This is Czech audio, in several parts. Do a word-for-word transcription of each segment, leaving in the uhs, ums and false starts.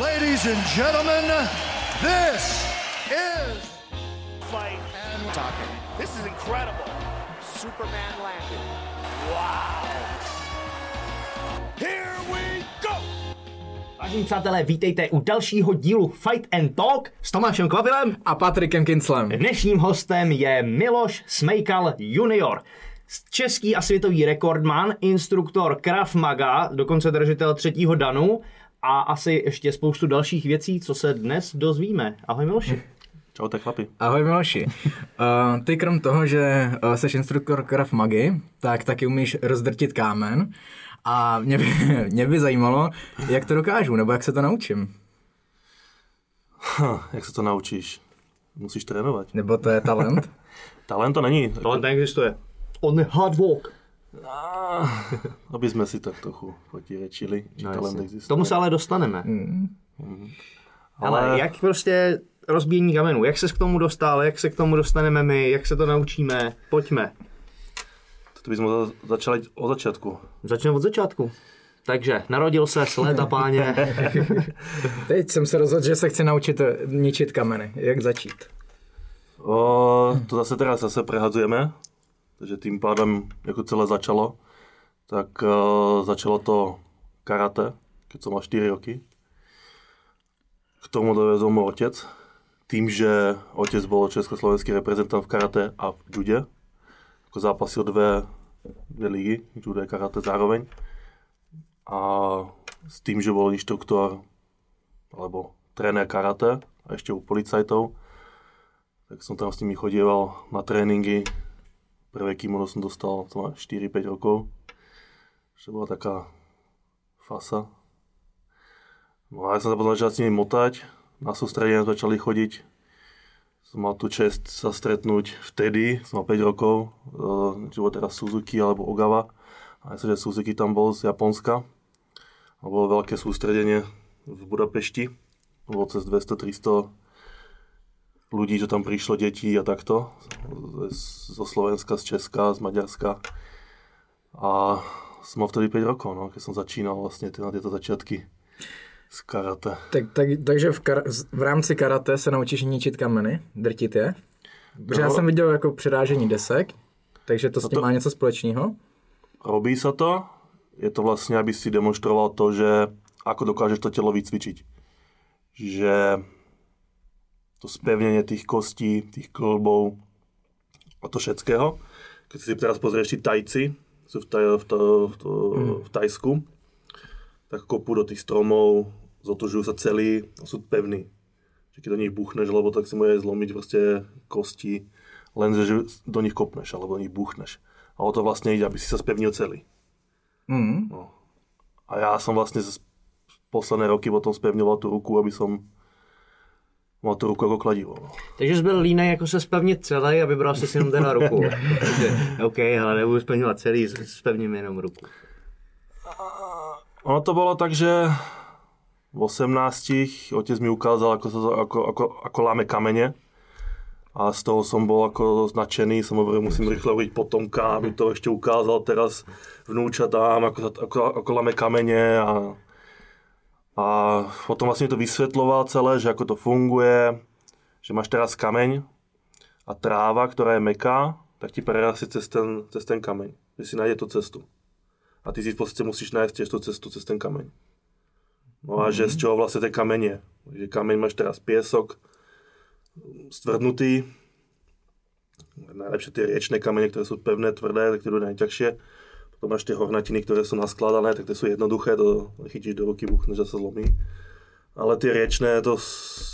Ladies and gentlemen, this is fight and talking. This is incredible. Superman landed. Wow. Here we go. Vážení přátelé, vítejte u dalšího dílu Fight and Talk s Tomášem Kvapilem a Patrikem Kinclem. Dnešním hostem je Miloš Smejkal Junior, český a světový rekordman, instruktor Krav Maga, dokonce držitel třetího danu a asi ještě spoustu dalších věcí, co se dnes dozvíme. Ahoj Miloši. Čau te chlapi. Ahoj Miloši. Uh, ty krom toho, že seš instruktor Krav Magy, tak taky umíš rozdrtit kámen a mě by, mě by zajímalo, jak to dokážu, nebo jak se to naučím. Huh, jak se to naučíš? Musíš trénovat. Nebo to je talent? Talent to není. Talent neexistuje. On hard work. No, aby jsme si tak trochu potírečili, že no, talent existuje. Tomu se ale dostaneme. Mm. Mm. Ale... ale jak prostě rozbíjení kamenů, jak ses k tomu dostal, jak se k tomu dostaneme my, jak se to naučíme, pojďme. To bychom začali od začátku. Začneme od začátku. Takže narodil se s léta, páně. Teď jsem se rozhodl, že se chci naučit ničit kameny. Jak začít? O, to zase teda zase prehazujeme. Takže tím pádem, jako celé začalo, tak uh, začalo to karate, keď som mal štyri roky. K tomu dovezol môj otec, tým, že otec bol československý reprezentant v karate a v jude. Ako zápasil dve, dve ligy, judo a karate zároveň. A s tým, že bol inštruktor, alebo tréner karate a ešte u policajtov, tak som tam s nimi chodieval na tréningy. Prvé kimono som dostal štyri päť rokov, že bola taká fasa. No a ja som sa potom začal s nimi motať, na sústredenie začali chodiť. Som mal tú čest sa stretnúť vtedy, som mal päť rokov, že bol teraz Suzuki alebo Ogawa. A ja som, že Suzuki tam bol z Japonska. A bolo veľké sústredenie v Budapešti, bolo cez dvesto tristo ľudí, čo tam prišlo, deti a takto, zo Slovenska, z Česka, z Maďarska. A som mal vtedy päť rokov, no, keď som začínal vlastne na tieto začiatky z karate. Tak, tak, takže v, kar- v rámci karate se naučíš ničit kameny, drtit je? Protože já jsem viděl jako přirážení desek, takže to s tím má něco společného? Robí se to, je to vlastně, aby si demonstroval to, že ako dokážeš to tělo vycvičiť. Že to spevnenie tých kostí, tých klbov a to všetkého. Keď si teraz pozrieš, tí Tajci sú v, taj, v, to, v, to, mm. v Tajsku, tak kopú do tých stromov, zotužujú sa celí a sú pevní. Čiže keď do nich buchneš, lebo tak si môže zlomiť proste kosti, len že do nich kopneš alebo do nich buchneš. A o to vlastne ide, aby si sa spevnil celý. Mm. No. A ja som vlastne posledné roky potom spevňoval tú ruku, aby som má to ruku jako kladivo. Takže jsi byl línej jako se spevnit celý a vybral jsi si jenom teda ruku. OK, ale nebudu spevňovat celý, spevním jenom ruku. Ono to bylo tak, že v osemnáctich otec mi ukázal, ako, ako, ako, ako láme kamene. A z toho som bol ako značený, som hovoril, musím rýchle uriť potomka, aby to ešte ukázal teraz vnúčatám, ako, ako, ako láme kamene a... A potom vlastně to vysvětloval celé, že jako to funguje, že máš teraz kameň a tráva, která je meká, tak ti prerasí cez ten, cez ten kameň, že si najde tu cestu. A ty si v podstatě musíš najít tu cestu cez ten kameň. No a mm-hmm. že z čeho vlastně ten kameň je. Že kameň máš teraz piesok, stvrdnutý, najlepšie ty riečné kamene, které jsou pevné, tvrdé, tak ty jdou najťažšie. Potom máš ty hornatiny, které jsou naskladané, tak ty jsou jednoduché, to chytíš do ruky, buchneš a se zlomí. Ale ty riečné, to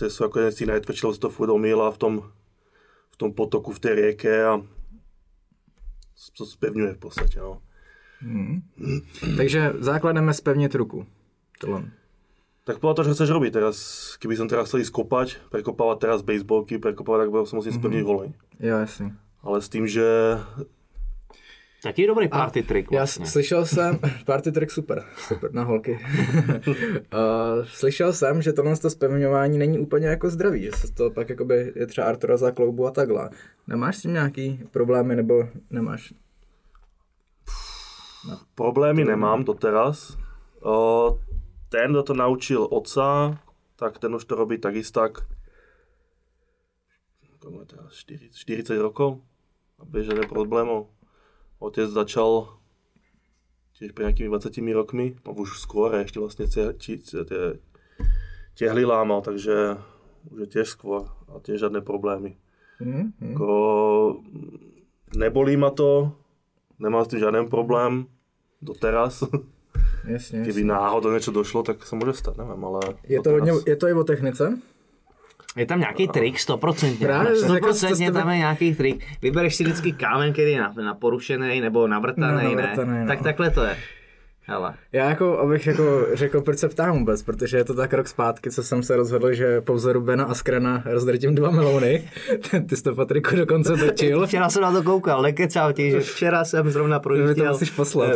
jsou jako jeden z těch nejtvrdších, to furt omýlá v tom, v tom potoku, v té rieke a to spevňuje v podstatě. No. Hmm. Takže základem je spevnit ruku. Tohle. Tak podle toho, že chceš robit teraz, kdyby jsem teraz chtěl jít skopat, prekopávat teraz baseballky, prekopávat, tak se musím spevnit voleň. Jo, jasně. Ale s tím, že taký dobrý party trick vlastně. Já slyšel jsem, party trick super, super na holky. uh, slyšel jsem, že tohle zpevňování není úplně jako zdravý, že se to pak jakoby je třeba artroza kloubu a takhle. Nemáš s tím nějaký problémy nebo nemáš? No. Problémy nemám doteraz. Uh, ten, kdo to naučil otca, tak ten už to robí takistak štyridsať rokov a bežne problémov. Otec začal tiež pre nejakými dvadsiatimi rokmi, no už skôr ešte vlastne tehly lámal, takže už je tiež skôr a tiež žiadne problémy. Mm-hmm. Ko, nebolí ma to, nemám s tým žiaden problém doteraz. Jasne, kdyby jasne. Náhodou něco došlo, tak se může stát, nevím, ale... Je to, hodně, je to i o technice? Je tam nějaký trik, stoprocentně. Stoprocentně tam je nějaký trik. Vybereš si vždycky kámen, který je naporušený nebo navrtaný, ne? ne? Tak takhle to je. Hele. Já jako, abych jako řekl, proč se ptám vůbec, protože je to tak rok zpátky, co jsem se rozhodl, že po vzoru Bena a Skrana rozdrtím dva melouny. Ty jsi to, Patriku, dokonce točil. Včera jsem na to koukal, nekecám ti, že včera jsem zrovna projížděl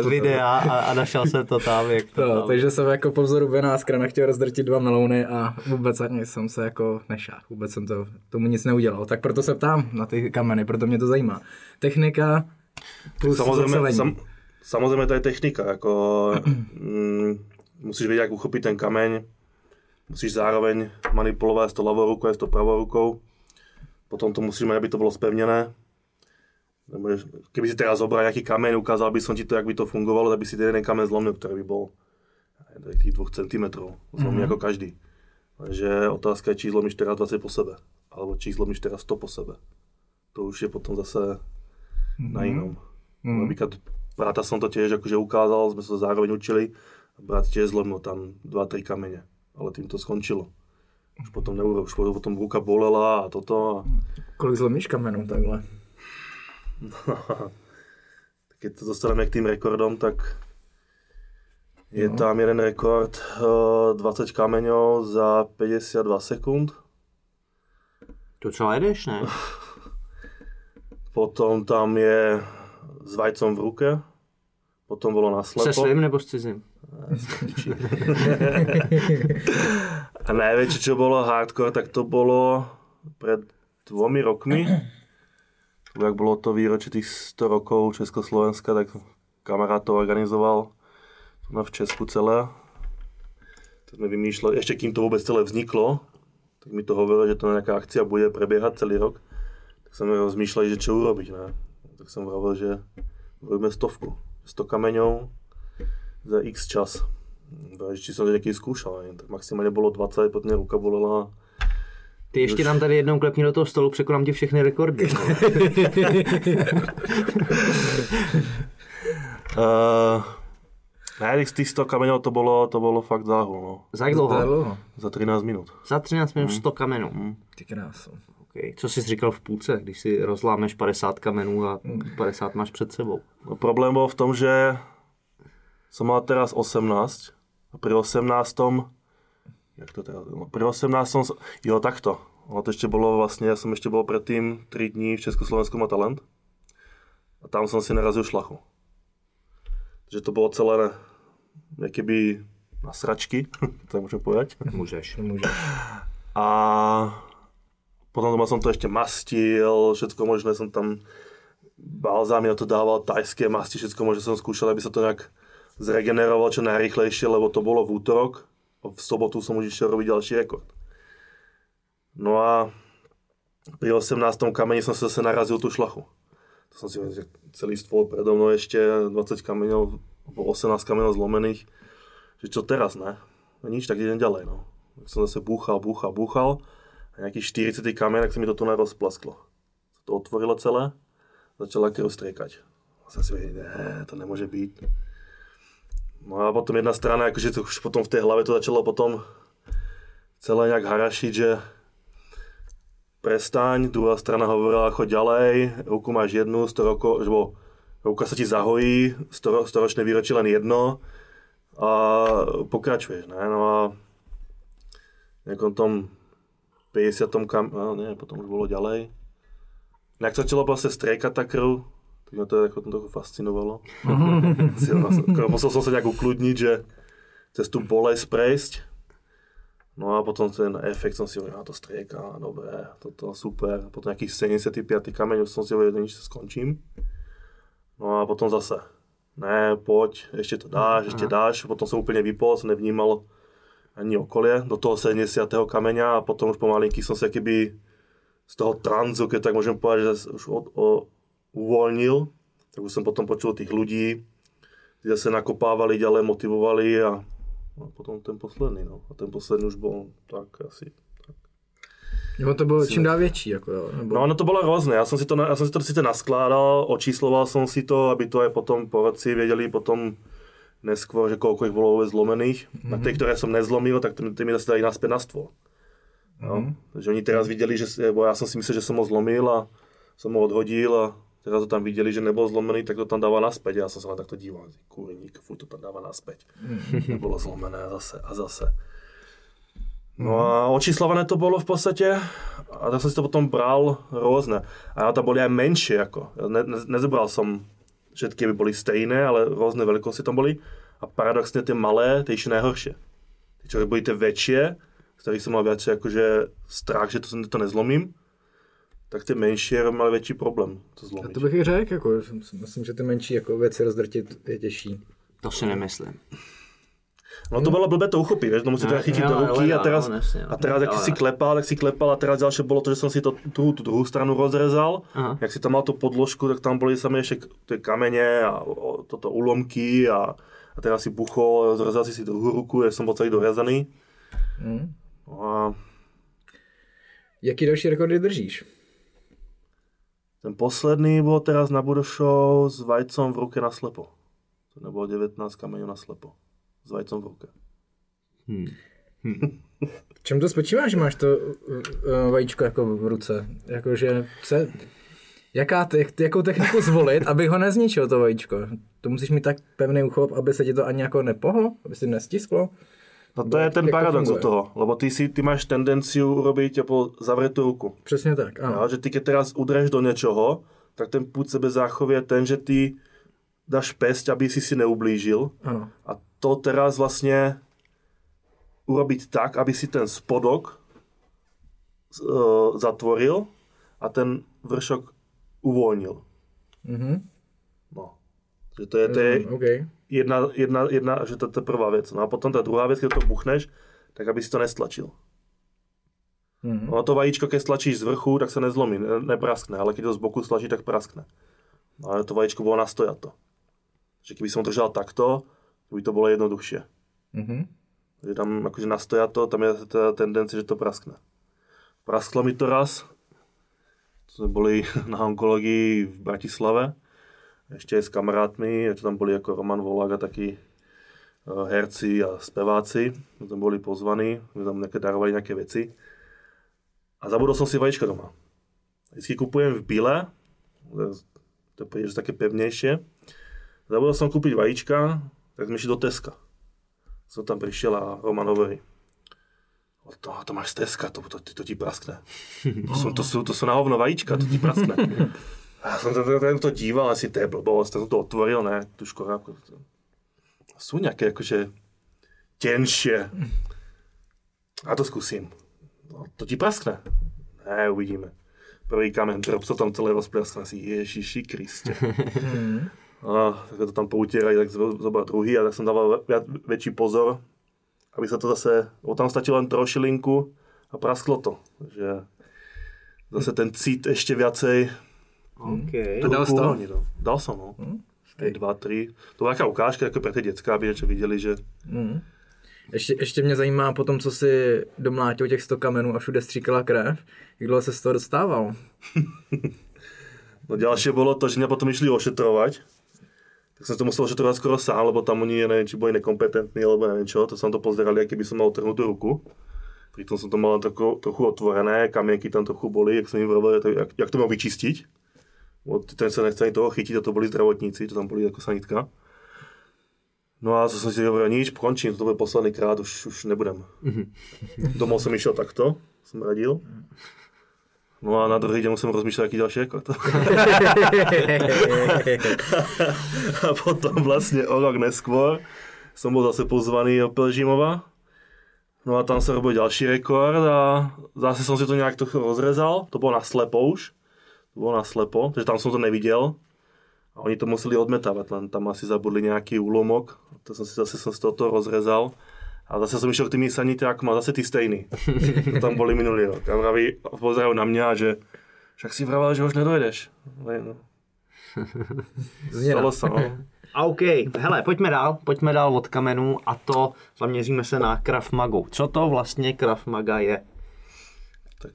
videa a, a našel jsem to tam, jak to no, tam. Takže jsem jako po vzoru Bena a Skrana chtěl rozdrtit dva melouny a vůbec ani jsem se jako nešáhl, vůbec jsem to, tomu nic neudělal. Tak proto se ptám na ty kameny, proto mě to zajímá. Technika plus zacelení. Samozřejmě to je technika, jako mm, musíš vědět, jak uchopit ten kameň, musíš zároveň manipulovat s to ľavou rukou, s to pravou rukou, potom to musíš mít, aby to bylo spevněné. Kdyby si teda zobral nějaký kameň, ukázal by som ti to, jak by to fungovalo, tak by si ten jeden kameň zlomil, který by byl těch dvou centimetrů, zlomí jako každý. Takže otázka je, či zlomíš teda dvadsať po sebe, alebo či zlomíš teda sto po sebe. To už je potom zase mm-hmm. na jinom. Mm-hmm. Bráta som to tiež akože ukázal, sme sa to zároveň učili. Brát tiež zlomil tam dva tri kamene, ale tým to skončilo. Už potom, neuro, už potom ruka bolela a toto. A... Kolik zlomíš kamenom takhle? Keď to dostaneme k tým rekordom, tak je no. tam jeden rekord dvadsať kameňov za päťdesiatdva sekúnd. To čo jedeš, ne? Potom tam je s vajcom v ruke, potom bylo naslepo. Se svým nebo s cizím? A největší, čo bylo hardcore, tak to bylo před dvomi rokmi. Jak bylo to výročí těch sto rokov Československa, tak kamarád to organizoval v Česku celé. To mi vymýšlel, ještě kým to vůbec celé vzniklo, tak mi to hovorilo, že to nějaká akcia bude preběhat celý rok. Tak jsem rozmýšlel, že čo urobiť, ne? Tak jsem vravil, že urobíme stovku, sto kameňov za x čas. Ještě jsem to někdy zkoušel, tak maximálně bylo dvacet, potom ruka bolela. Ty ještě nám tady jednou klepni do toho stolu, překonám ti všechny rekordy. uh, ne, z těch sto kameňov to bylo, to bylo fakt záhu. No. Za jak dlouho? Za třináct minut. Za třináct minut sto kamenů. Mm. Ty krásu. Co jsi říkal v půlce, když si rozlámeš padesát kamenů a padesát máš před sebou? No, problém byl v tom, že jsem mal teraz osemnásť a pri osemnáctom jak to teda, no, pri osemnáctom jo takto, ale to ještě bylo vlastně, já jsem ještě byl předtím tri dní v Československu má talent a tam jsem si narazil šlachu. Takže to bylo celé jakoby na sračky, to můžu povedať? Můžeš. Můžeš. A potom doma som to ešte mastil, všetko možné som tam balzámy na to dával, tajské masti, všetko možné som skúšal, aby sa to nejak zregenerovalo čo najrýchlejšie, lebo to bolo v útorok, v sobotu som už išiel robiť ďalší rekord. No a pri osemnástom kameni som sa zase narazil tú šlachu. To som si vedel, celý stôl predo mnou ešte, dvadsať kameňov, osemnásť kameňov zlomených, že čo teraz, ne? Nič, tak idem ďalej, no. Tak som zase búchal, búchal, búchal. A nějaký štyridsať kamen, tak se mi to tunel rozplasklo. Se to otvorilo celé, začala krv strékat. A jsem si věděl, ne, to nemůže být. No a potom jedna strana, jakože to už potom v té hlavě to začalo potom celé nějak harašit, že prestaň, druhá strana hovorila, choď ďalej, ruku máš jednu, sto roko, žebo, ruka se ti zahojí, sto, storočné výročí len jedno a pokračuješ, ne, no a nějakom tom päťdesiatom kam, no, ne, potom už bylo ďalej. Jak začalo prostě strékat ta krv, tak mě to jako trochu fascinovalo. Musel jsem se nějak ukludnit, že cez tu bolest prejsť. No a potom ten efekt jsem si říkal, to stréká, dobré, toto super. Potom nějakých sedemdesiaty piaty kameň, už jsem si říkal, že skončím. No a potom zase, ne, pojď, ještě to dáš, ještě dáš. Potom jsem úplně vypol, jsem nevnímal ani okolie, do toho sedemdesiateho kameňa a potom už pomalinky som sa keby z toho tranzu, keď tak môžem povedať, že už od, o, uvoľnil, tak už som potom počul tých ľudí, kde sa nakopávali, ďalej motivovali a, a potom ten posledný, no. A ten posledný už bol tak asi... Tak. Jo, to bylo čím dál větší, jako jo? Nebo... No, no to bylo hrozné, já jsem si to, já jsem si to sice naskládal, očísloval jsem si to, aby to aj potom poradci věděli potom neskôr, že koľko ich bolo vôbec zlomených. Mm-hmm. A tie, ktoré som nezlomil, tak tým mi zase dali naspäť na stôl. No. Mm-hmm. Takže oni teraz videli, že, bo ja som si myslel, že som ho zlomil a som ho odhodil a teraz to tam videli, že nebol zlomený, tak to tam dáva naspäť. Ja som sa len takto díval, kurník, furt to tam dáva naspäť. Mm-hmm. Nebolo zlomené zase a zase. No a očíslované to bolo v podstate a tak som si to potom bral rôzne. A to boli aj menšie, ako. Ne, ne, nezobral som všetky by boli stejné, ale různé velikosti tam byly. A paradoxně ty malé, ty ještě nejhorší. Ty čo byly ty větší, z kterých jsem mal větší jakože strach, že to se to nezlomím, tak ty menší mají větší problém to zlomit. A to bych i řekl, jako, myslím, že ty menší jako věci rozdrtit je těžší. To si nemyslím. No to bylo blbé to uchopit, že no musíte no, chytit do ruky a teraz, a teraz jak si klepal, tak si klepal a teraz další bylo to, že jsem si to, tu, tu druhou stranu rozrezal. Aha. Jak si tam mal tu podložku, tak tam byly samé ještě ty kamene a o, toto ulomky a, a teraz si buchol, rozrezal si si druhou ruku, já jsem byl celý dorezaný. Hmm. A... Jaký další rekordy držíš? Ten poslední byl teraz na Budošov s vajcom v ruke naslepo. To nebylo devätnásť kamenů naslepo. S vajcom v ruce. Hmm. Hmm. V čem to spočívá, že máš to vajíčko jako v ruce? Jakože se, jaká te, jakou techniku zvolit, aby ho nezničilo to vajíčko? To musíš mít tak pevný uchop, aby se ti to ani jako nepohlo, aby se nestisklo? No to, to je jak, ten paradox to u toho, lebo ty, si, ty máš tendenciu urobiť jako zavretou ruku. Přesně tak, ano. No, že ty keď teraz udreš do něčoho, tak ten půd sebezáchovy je ten, že ty dáš pest, aby si si neublížil. Ano. A to teraz vlastně urobiť tak, aby si ten spodok uh, zatvoril a ten vršok uvolnil. Mm-hmm. No. Že to je, to je mm, okay. jedna, jedna, jedna, že to, to je prvá věc. No a potom ta druhá věc, když to buchneš, tak aby si to nestlačil. Mm-hmm. No to vajíčko, keď stlačíš z vrchu, tak se nezlomí, ne, nepraskne, ale když to z boku stlačí, tak praskne. No ale to vajíčko bylo nastojato. Že kdyby jsem držel takto, by to bylo jednoduchšie. Mm-hmm. Že tam jakože nastojato, tam je ta tendence, že to praskne. Prasklo mi to raz. To jsme byli na onkologii v Bratislave. Ještě s kamarátmi, to tam byli jako Roman Volák a taky herci a speváci. My tam byli pozvaní, my tam nějaké darovali nějaké věci. A zabudl jsem si vajíčko doma. Vždycky kupujem v Bile. To je také pevnější. Zabudl jsem koupit vajíčka, tak jsme šli do Teska. Jsem tam přišel a Roman hovorí, to, to máš z Teska, to, to, to ti praskne. To jsou, to jsou, to jsou na hovno vajíčka, to ti praskne. A já jsem to, to díval, asi to je blbost, tak jsem to otvoril, ne, tu škorápku. Jsou nějaké jakože těnší. A to zkusím. No, to ti praskne. Ne, uvidíme. Prvý kamen, drop, co tam celé rozpraskne, asi Ježíši Kriste. A tak to tam poutírají, tak zobral druhý a tak jsem dával větší pozor, aby se to zase, o tam stačilo jen trošilinku a prasklo to, že zase ten cít ještě viacej. Okay. A dal jsi to? No. Dal jsem, no. Hmm? Okay. Dva, tři. To byla taková ukážka jako pro ty děcka, aby ještě viděli, že... Hmm. Ještě, ještě mě zajímá potom, co si domlátil těch sto kamenů a všude stříkala krev, jak dlouho se z toho dostával? No další bylo to, že mě potom išli ošetrovat. Tak jsem to musel ošetrovat skoro sám, lebo tam oni nevím, či byli nekompetentní, nebo nevím čo, to jsem to pozerali, jak by som mal otrhnutou ruku. Přitom jsem to mal trochu, trochu otvorené, kamínky tam trochu boli, jak jsem jim vravil, jak, jak to mám vyčistit. Ten se nechce ani toho chytit, a to byli zdravotníci, to tam byli jako sanitka. No a co jsem si říkal, nič, končím, to byl posledný krát, už, už nebudem. Domů jsem išel takto, jsem radil. No a na druhý den musím rozmýšlet, jaký další rekord. A potom vlastně o rok neskôr jsem byl zase pozvaný do Pelžimova. No a tam se robil další rekord a zase jsem si to nějak trochu rozrezal. To bylo naslepo už. To bylo naslepo, takže tam jsem to neviděl. A oni to museli odmetávat, tam asi zabudli nějaký úlomek. To jsem si zase jsem z toho rozrezal. A zase jsem šel k tými sanitákům a zase ty stejný. To tam byli minulý rok. A mraví pozdravují na mě, že však si vraval, že už nedojdeš. Stalo se, no. OK, hele, pojďme dál, pojďme dál od kamenů a to zaměříme se na Krav Magu. Co to vlastně Krav Maga je? Tak,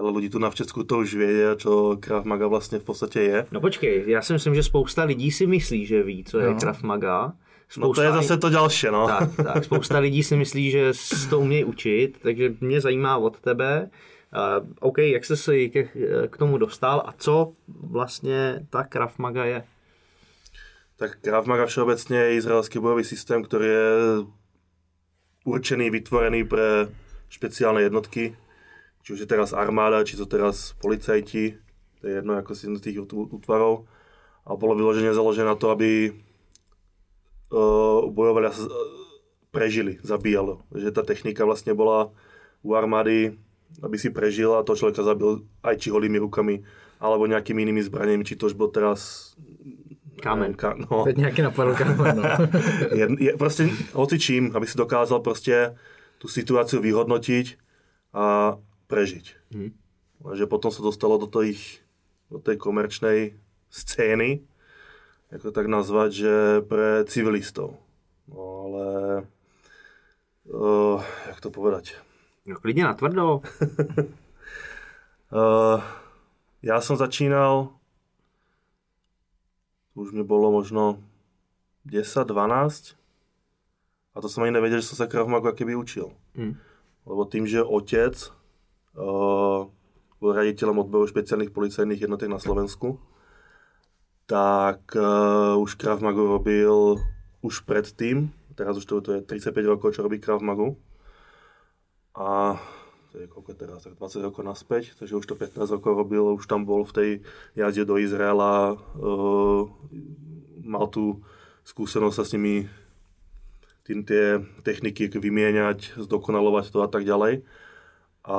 ale lidi tu na v Česku to už vědí, co Krav Maga vlastně v podstatě je. No počkej, já si myslím, že spousta lidí si myslí, že ví, co je no. Krav Maga. Spousta no to je zase to další, no. Tak, tak, spousta lidí si myslí, že to umějí učit, takže mě zajímá od tebe, uh, OK, jak jsi se k, k tomu dostal a co vlastně ta Krav Maga je? Tak Krav Maga všeobecně je izraelský bojový systém, který je určený, vytvorený pro speciální jednotky, či už je teraz armáda, či to teraz policajti, to je jedno jako z jednotlivých útvarů. A bylo vyloženě založeno na to, aby uh, bojovali a prežili, zabíjalo. Že ta technika vlastně byla u armády, aby si prežil a toho člověka zabil aj či holými rukami, alebo nějakými jinými zbraněmi, či to už bylo teraz kámen. Ka, no. Teď nějaký napadl kámen. No. je, je, prostě hocičím, aby si dokázal prostě tu situaci vyhodnotit a prežít. Hmm. A že potom se dostalo do, těch, do té komerčnej scény, jako tak nazvat, že pre civilistů. No ale, uh, jak to povedať? No klidně natvrdo. uh, já jsem začínal už mi bylo možno deset dvanásť a to jsem ani nevěděl, že jsem se Krav Magu jakoby učil. Mm. Lebo tím, že otec uh, byl raditelem odboru špeciálních policajných jednotek na Slovensku, tak uh, už Krav Magu robil už předtím, teraz už to, to je tridsaťpäť rokov, čo robí Krav Magu. A to je koľko teraz, tak dvadsať rokov naspäť, takže už to pätnásť rokov robil, už tam bol v tej jazde do Izraela, uh, mal tu skúsenosť sa s nimi tým tie techniky vymieňať, zdokonalovať to a tak ďalej. A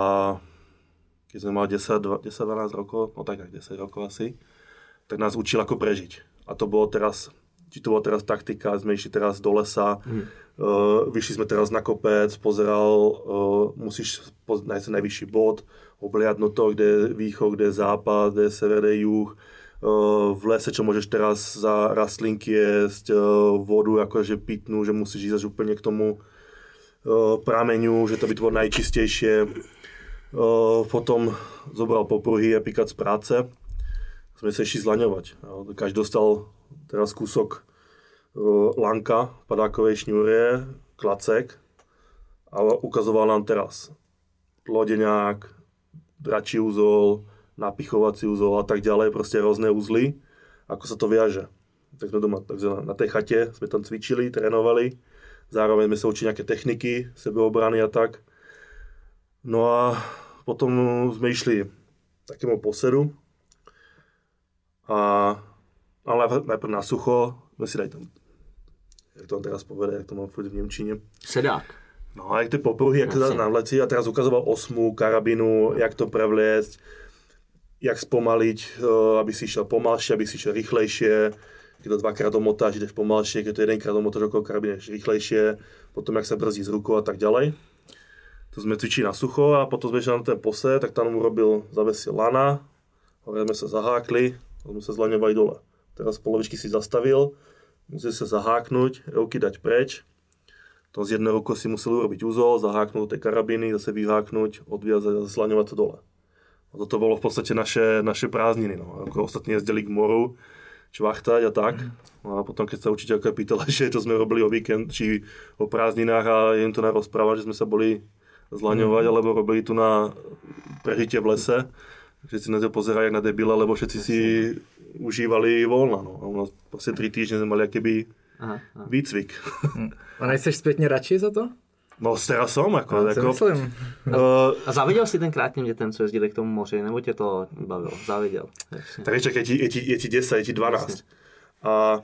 keď sme mali desať dvanásť rokov, no tak tak desať rokov asi, tak nás učil ako prežiť. A to bolo teraz, či to bolo teraz taktika, sme išli teraz do lesa, hmm. Uh, vyšli jsme teraz na kopec, pozeral, uh, musíš najít se nejvyšší bod, obhliadnout to, kde je východ, kde je západ, kde je sever, kde je juh. Uh, v lese, čo můžeš teraz za rastlinky jesť, uh, vodu jakože pitnou, že musíš jít až úplně k tomu uh, pramenu, že to by to bylo nejčistější. Uh, potom zobral popruhy a píkat z práce. Jsme se išli zlaňovat. Každý dostal teraz kusok lanka, padákové šňůry, klacek a ukazoval nám teraz loděňák, dračí úzol, napichovací úzol a tak dále, prostě různé uzly, ako se to viaže. Tak jsme doma, takže na té chatě jsme tam cvičili, trénovali, zároveň jsme se učili nějaké techniky, sebeobrany a tak. No a potom jsme išli takému posedu a ale najprv na sucho, jsme si dali tam, jak to on teraz povede, jak to mám furt v němčině. Sedák. No a jak ty popruhy, jak se dá navleci a teraz ukazoval osmu, karabinu, jak to prevléct, jak zpomalit, aby si šel pomalšie, aby si šel rýchlejšie. Když to dvakrát omotáš, jdeš pomalšie, když to jedenkrát omotáš okolo karabiny, jdeš rýchlejšie, potom jak se brzdí z rukou a tak ďalej. To jsme cvičili na sucho a potom jsme šli na ten posed, tak tam urobil, zavesil lana, hore jsme se zahákli, jsme se zlaňovali dole. Teraz polovičky si zastavil, musel se zaháknout, ruky dať preč. To z jedné rukou si musel urobiť úzol, zaháknout do té karabiny, zase vyháknout, odviazať a zaslaňovat se dole. A toto bylo v podstatě naše, naše prázdniny. No. Ako ostatní jezdili k moru, čvachtať a tak. No a potom, keď sa učiteľka pýtala, že to jsme robili o víkend, či o prázdninách a jen to narozprávala, že jsme se boli zlaňovat, alebo robili tu na prežitě v lese. Všetci na to pozerají jak na debila, lebo všetci si užívali volna. No. A u nás prostě tři týdny jsme mali jakýby aha, aha. výcvik. A nejseš zpětně radši za to? No, teraz jsem. Jako, no, jako, myslím. Uh, a záviděl jsi tenkrát těm dětem, co jezdili k tomu moři, nebo tě to bavilo? Záviděl. Takže čak, je ti, je, ti, je ti deset, je ti dvanáct. Jasně. A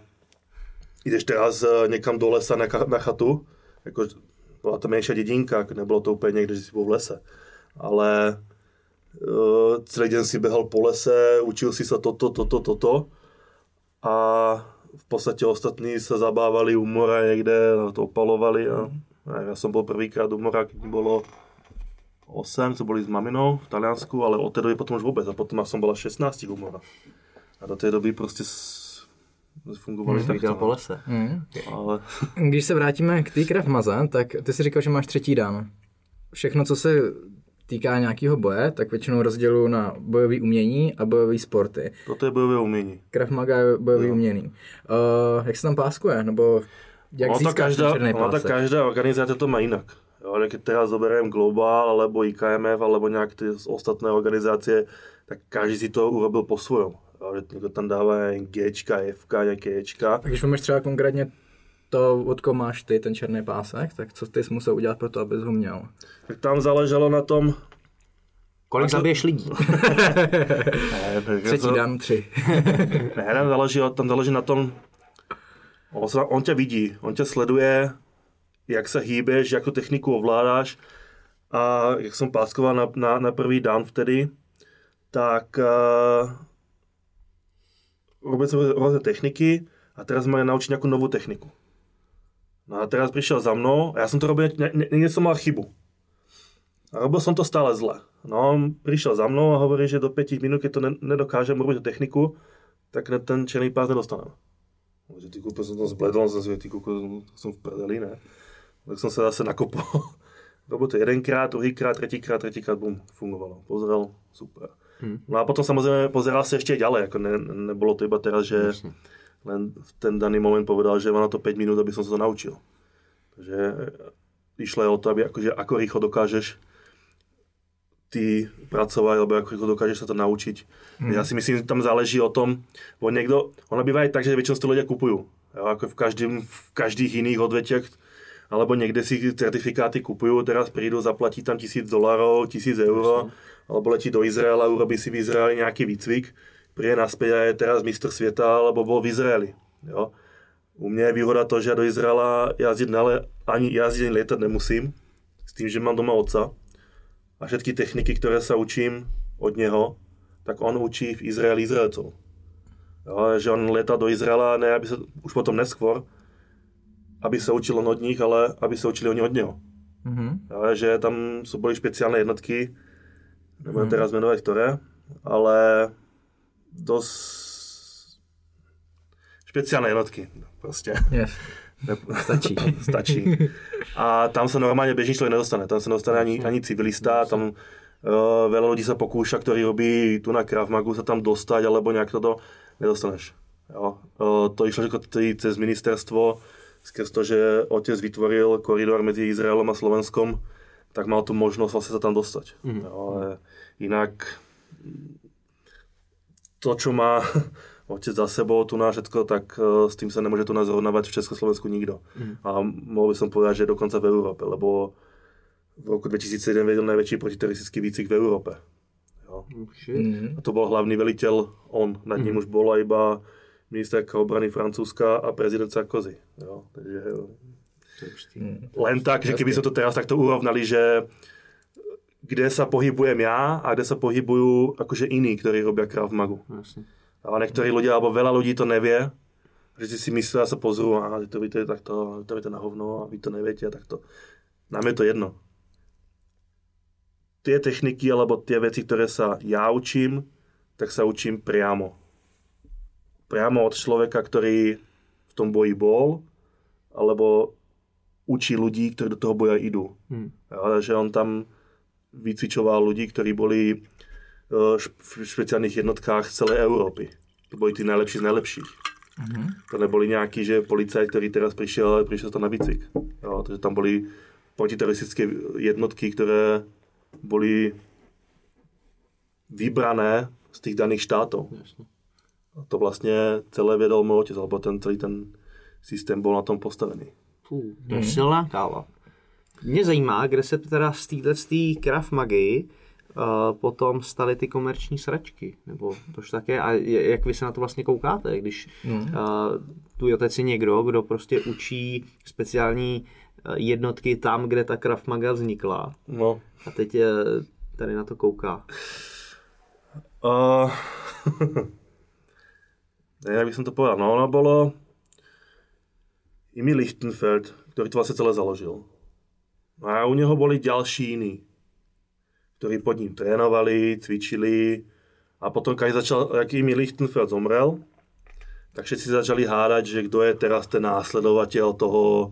jdeš teraz někam do lesa na, na chatu. Jako, byla to menší dědinka, nebylo to úplně někde, že jsi byl v lese. Ale Uh, celý den si běhal po lese, učil si se toto, toto, toto a v podstatě ostatní se zabávali u mora někde, no, to opalovali. A, a já jsem byl prvýkrát u mora, když mi bylo osm, co byli s maminou v Taliansku, ale od té doby potom už vůbec. A potom já jsem byla šestnáct u mora. A do té doby prostě fungovaly hmm, takto. Po lese. Hmm. Ale... Když se vrátíme k té Krav Maze, tak ty si říkal, že máš třetí dan. Všechno, co se týká nějakého boje, tak většinou rozděluju na bojové umění a bojové sporty. Toto je bojové umění. Krav Maga je bojové no. umění. Uh, jak se tam páskuje? Nebo jak no, získáš černý pásek? No, každá organizace to má jinak. Jo, jak teda zobereme Global, alebo I K M F, alebo nějak ty ostatné organizace, tak každý si to urobil po svojom. Jo, někdo tam dává G-čka, F-ka, nějaké Ečka. Když máš třeba konkrétně to, od koho máš ty ten černý pásek, tak co ty jsi musel udělat pro to, abys ho měl? Tak tam záleželo na tom... Kolik to... zabiješ lidí? ne, Třetí to... dan, tři. ne, tam záleží, tam záleží na tom... On, se, on tě vidí, on tě sleduje, jak se hýbeš, jakou techniku ovládáš. A jak jsem páskoval na, na, na první dan vtedy, tak... Uh, robili jsme různé techniky a teraz mají naučit nějakou novou techniku. No a teraz přišel za mnou a já jsem to robil, někde jsem mal chybu. A robil jsem to stále zle. No on přišel za mnou a hovorí, že do pěti minut, když to ne- nedokážeme robit techniku, tak ten černý pás nedostaneme. Že ty kuku jsem tam zbledl, jsem si ty kuku jsem v prdeli, ne? Tak jsem se zase nakopal. Robil to jedenkrát, druhýkrát, třetíkrát, třetíkrát, bum, fungovalo. Pozrel, super. Hmm. No a potom samozřejmě pozeral se ještě dále, jako ne, nebylo to iba teraz, že Jasně. len v ten daný moment povedal, že má na to pět minut, aby som se to naučil. Takže išlo je o to, aby akože, ako rýchlo dokážeš ty pracovať, alebo ako rýchlo dokážeš sa to naučiť. Hmm. Ja si myslím, že tam záleží o tom, bo niekto, ono býva aj tak, že väčšinou si ľudia kupujú. Jo, ako v, každým, v každých iných odvetiach, alebo niekde si certifikáty kupujú, teraz prídu, zaplatí tam tisíc dolarov, tisíc euro, alebo letí do Izraela, urobí si v Izraeli nejaký výcvik, príde naspäť a je teraz mistr sveta, alebo bol v Izraeli. Jo? U mňa je výhoda to, že ja do Izraela jazdiť, ale ani jazdiť, ani lietať nemusím, s tým, že mám doma otca. A všetky techniky, ktoré sa učím od neho, tak on učí v Izraeli Izraelcov. Jo? Že on lieta do Izraela, ne, aby sa, už potom neskôr, aby se učil on od nich, ale aby se učili oni od něho. Mm-hmm. Jo, že tam jsou byly speciální jednotky, nebudem mm-hmm. teraz jmenovat které, ale dost speciální jednotky, prostě. Yes. Stačí. Stačí. A tam se normálně běžný člověk nedostane, tam se nedostane ani, ani civilista, tam uh, veľa lidí se pokouša, kteří robí tu na Krav Magu, se tam dostať, alebo nějak toto nedostaneš. Jo. Uh, to išlo jako tý, cez ministerstvo, skrz to, že otec vytvoril koridor mezi Izraelem a Slovenskom, tak mal tu možnost vlastně se tam dostat. Mm. Jo, ale jinak to, co má otec za sebou tu na všetko, tak s tím se nemůže tu nás zrovnávat v Československu nikdo. Mm. A mohl bych som povedať, že dokonce v Evropě, lebo v roku dva tisíce sedm vedl největší protiteroristický výcvik v Evropě. Jo. Mm. A to byl hlavní velitel on, nad ním mm. už byla iba ministerka obrany Francúzska a prezident Sarkozy. Jo, takže jo. Len tak, že keby jsme to teraz takto urovnali, že kde se pohybujem já a kde se pohybují jakože jiní, kteří robí Krav Magu. Ale některý lidé, alebo veľa lidí to nevě, že si myslí a se pozru, a že to víte takto, to víte na hovno a vy to nevíte a takto. Nám je to jedno. Ty techniky alebo ty věci, které se já učím, tak se učím priamo. Priamo od človeka, ktorý v tom boji bol, alebo učí ľudí, ktorí do toho boja idú. Hmm. Ja, že on tam vycvičoval ľudí, ktorí boli uh, v špeciálnych jednotkách celé Európy. To boli tí najlepší z najlepších. Hmm. To neboli nejakí, že policaj, ktorý teraz prišiel, ale prišiel to na bicik. Ja, takže tam boli protiteroristické jednotky, ktoré boli vybrané z tých daných štátov. Jasne. A to vlastně celé vědol můj otec, alebo ten celý ten systém byl na tom postavený. Pů, to je hmm. silná káva. Mě zajímá, kde se teda z této Krav Magy uh, potom staly ty komerční sračky, nebo tož také, a jak vy se na to vlastně koukáte, když hmm. uh, tu otec je někdo, kdo prostě učí speciální jednotky tam, kde ta Krav Maga vznikla. No. A teď uh, tady na to kouká. Uh... Já bych som to povedal, no ono bolo, Imi Lichtenfeld, ktorý to vlastne celé založil. A u neho boli ďalší iní, ktorí pod ním trénovali, cvičili a potom, keď začal, jak Imi Lichtenfeld zomrel, tak všetci začali hádať, že kdo je teraz ten následovateľ toho,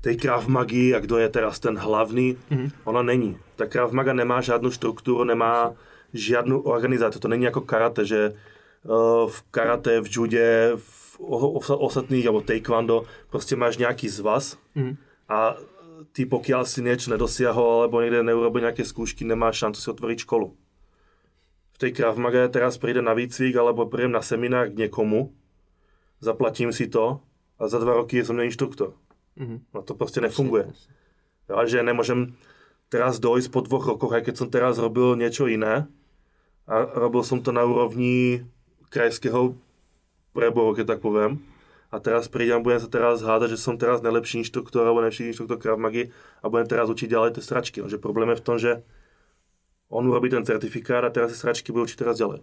tej Krav Magy a kdo je teraz ten hlavný. Mm-hmm. Ona není. Ta Krav Maga nemá žádnou strukturu, nemá žádnou organizaci. To není jako karate, že v karate, v judě, v ostatných, nebo taekwondo, prostě máš nějaký zvaz mm. a ty pokiaľ si nieč nedosiahol, alebo někde neurobil nějaké zkoušky, nemáš šancu si otvoriť školu. V tej Krav Maga teraz príde na výcvik, alebo príjem na seminár k někomu, zaplatím si to a za dva roky je so mnou inštruktor. Mm. No to prostě nefunguje. Ja, že nemôžem teraz dojsť po dvoch rokoch, aj keď som teraz robil niečo iné a robil som to na úrovni krajského preboru, keď tak poviem. A teraz prídem, budem sa teraz hádať, že som teraz najlepší inštruktor alebo najlepší inštruktor Krav Magy a budem teraz učiť ďalej tie sračky. No, že problém je v tom, že on urobí ten certifikát a teraz tie sračky budú učiť teraz ďalej.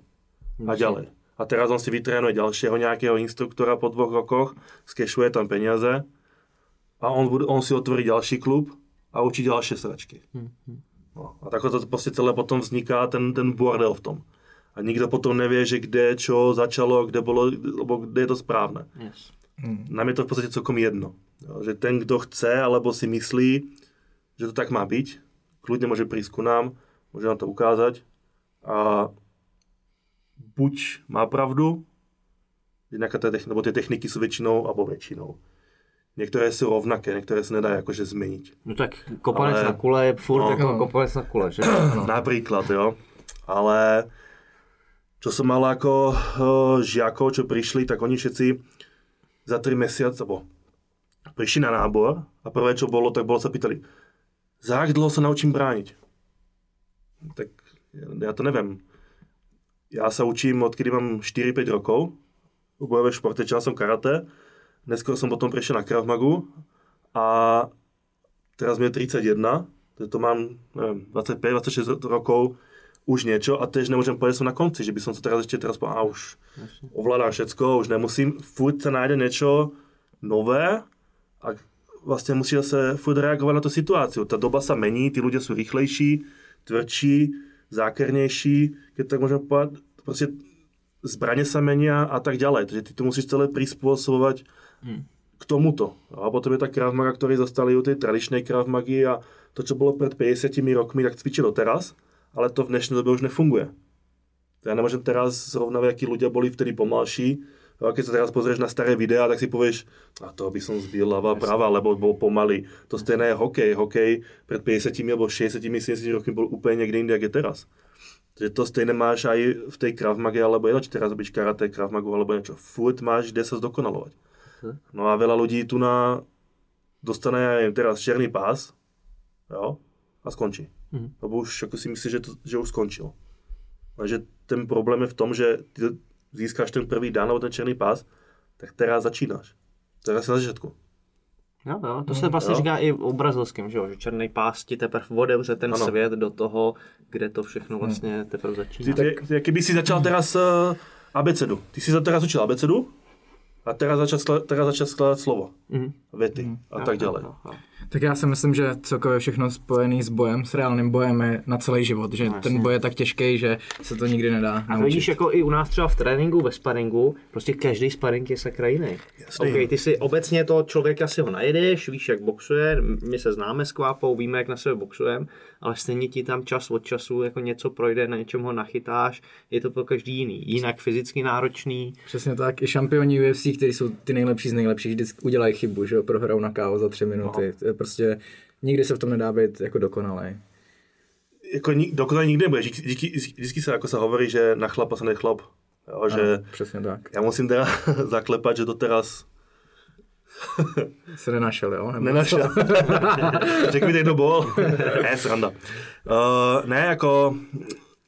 A ďalej. A teraz on si vytrénuje ďalšieho nejakého instruktora po dvoch rokoch, skešuje tam peniaze a on, bude, on si otvorí ďalší klub a učí ďalšie sračky. No, a takhle to prostě celé potom vzniká ten, ten bordel v tom. A nikdo potom nevě, že kde, čo začalo, kde bylo, nebo kde je to správné. Yes. Mm. Nám je to v podstatě celkom jedno. Jo, že ten, kdo chce, alebo si myslí, že to tak má být, kludně může přijít ku nám, může nám to ukázat. A buď má pravdu, nebo ty techniky jsou většinou, alebo většinou. Některé jsou rovnaké, některé se nedá jakože změnit. No tak kopanec ale... na kule je furt no, jako kopanec na kule, že? No. Například, jo. Ale čo som mal ako žiakov, čo prišli, tak oni všetci za tri mesiace prišli na nábor a prvé, čo bolo, tak bolo sa pýtali, za jak dlho sa naučím brániť? Tak ja to neviem. Ja sa učím, odkedy mám štyri päť rokov v bojové športe, čal som karate, neskôr som potom prešiel na Krav Magu a teraz mi je tridsaťjeden, to mám dvadsaťpäť dvadsaťšesť rokov už niečo a tež nemôžem povedať, som na konci, že by som to teraz ešte teraz povedal, a už ovládám všetko, už nemusím, furt sa nájde niečo nové a vlastne musí sa furt reagovať na tú situáciu. Tá doba sa mení, tí ľudia sú rýchlejší, tvrdší, zákernejší, keď tak môžem povedať, proste zbrane sa menia a tak ďalej, takže ty to musíš celé prispôsobovať hmm. k tomuto. A potom je tá Krav Maga, ktorí zostali u tej tradičnej Krav Magy a to, čo bolo pred päťdesiatimi rokmi, tak cvičilo teraz. Ale to v dnešní době už nefunguje. To já nemůžem teraz zrovna, jaký ľudia boli vtedy pomalší. Když se teraz pozrieš na staré videa, tak si povieš, a to by som zbil ľava prava, lebo bol pomalý. To stejné je hokej. Hokej před päťdesiatimi nebo šesťdesiatimi, sedemdesiatimi roky byl úplně někde jinde, jak je teraz. Takže to stejné máš aj v tej Krav Magi, alebo jedno, či teraz robíš karate, Krav Magu, alebo něco. Furt máš kde sa zdokonalovať. No a veľa ľudí tu na dostane, ja neviem, teraz černý pás, jo, a skončí. Mm-hmm. Nebo už jako si myslíš, že, to, že už skončil. Takže ten problém je v tom, že ty získáš ten prvý dan nebo ten černý pás, tak teraz začínáš. Teraz jsi na začátku. Jo, jo, to se vlastně jo. Říká i o brazilském, že jo, že černý pás ti teprve odevře ten ano. svět do toho, kde to všechno vlastně hmm. teprve začíná. Ty, ty, jaký by si začal teraz uh, abecedu. Ty jsi teraz učil abecedu a teraz začal, teraz začal skládat slovo, mm-hmm. věty mm-hmm. a tak dále. Tak já si myslím, že celkově všechno spojené s bojem, s reálným bojem je na celý život, že no, ten boj je tak těžký, že se to nikdy nedá naučit. A vidíš jako i u nás třeba v tréninku, ve sparingu, prostě každý sparing je sakra jiný. Okay, ty si obecně toho člověka si ho najedeš, víš jak boxuje, my se známe s Kvápou, víme jak na sebe boxujeme, ale stejně ti tam čas od času jako něco projde, na něčem ho nachytáš, je to pro každý jiný, jinak fyzicky náročný. Přesně tak, i šampioni U F C, kteří jsou ty nejlepší z nejlepších, vždycky udělají chybu, že jo, prohrajou na ká ó za tři minuty. No. Prostě nikdy se v tom nedá být jako dokonalej. Jako dokonalej nikdy nebude. Vždycky se jako se hovorí, že na chlapa se nechlap. Jo, že ano, přesně tak. Já musím teda zaklepat, že to teraz... se nenašel, jo? Nebo nenašel. Řekl mi teď, kdo bol. Ne, sranda. Uh, ne, jako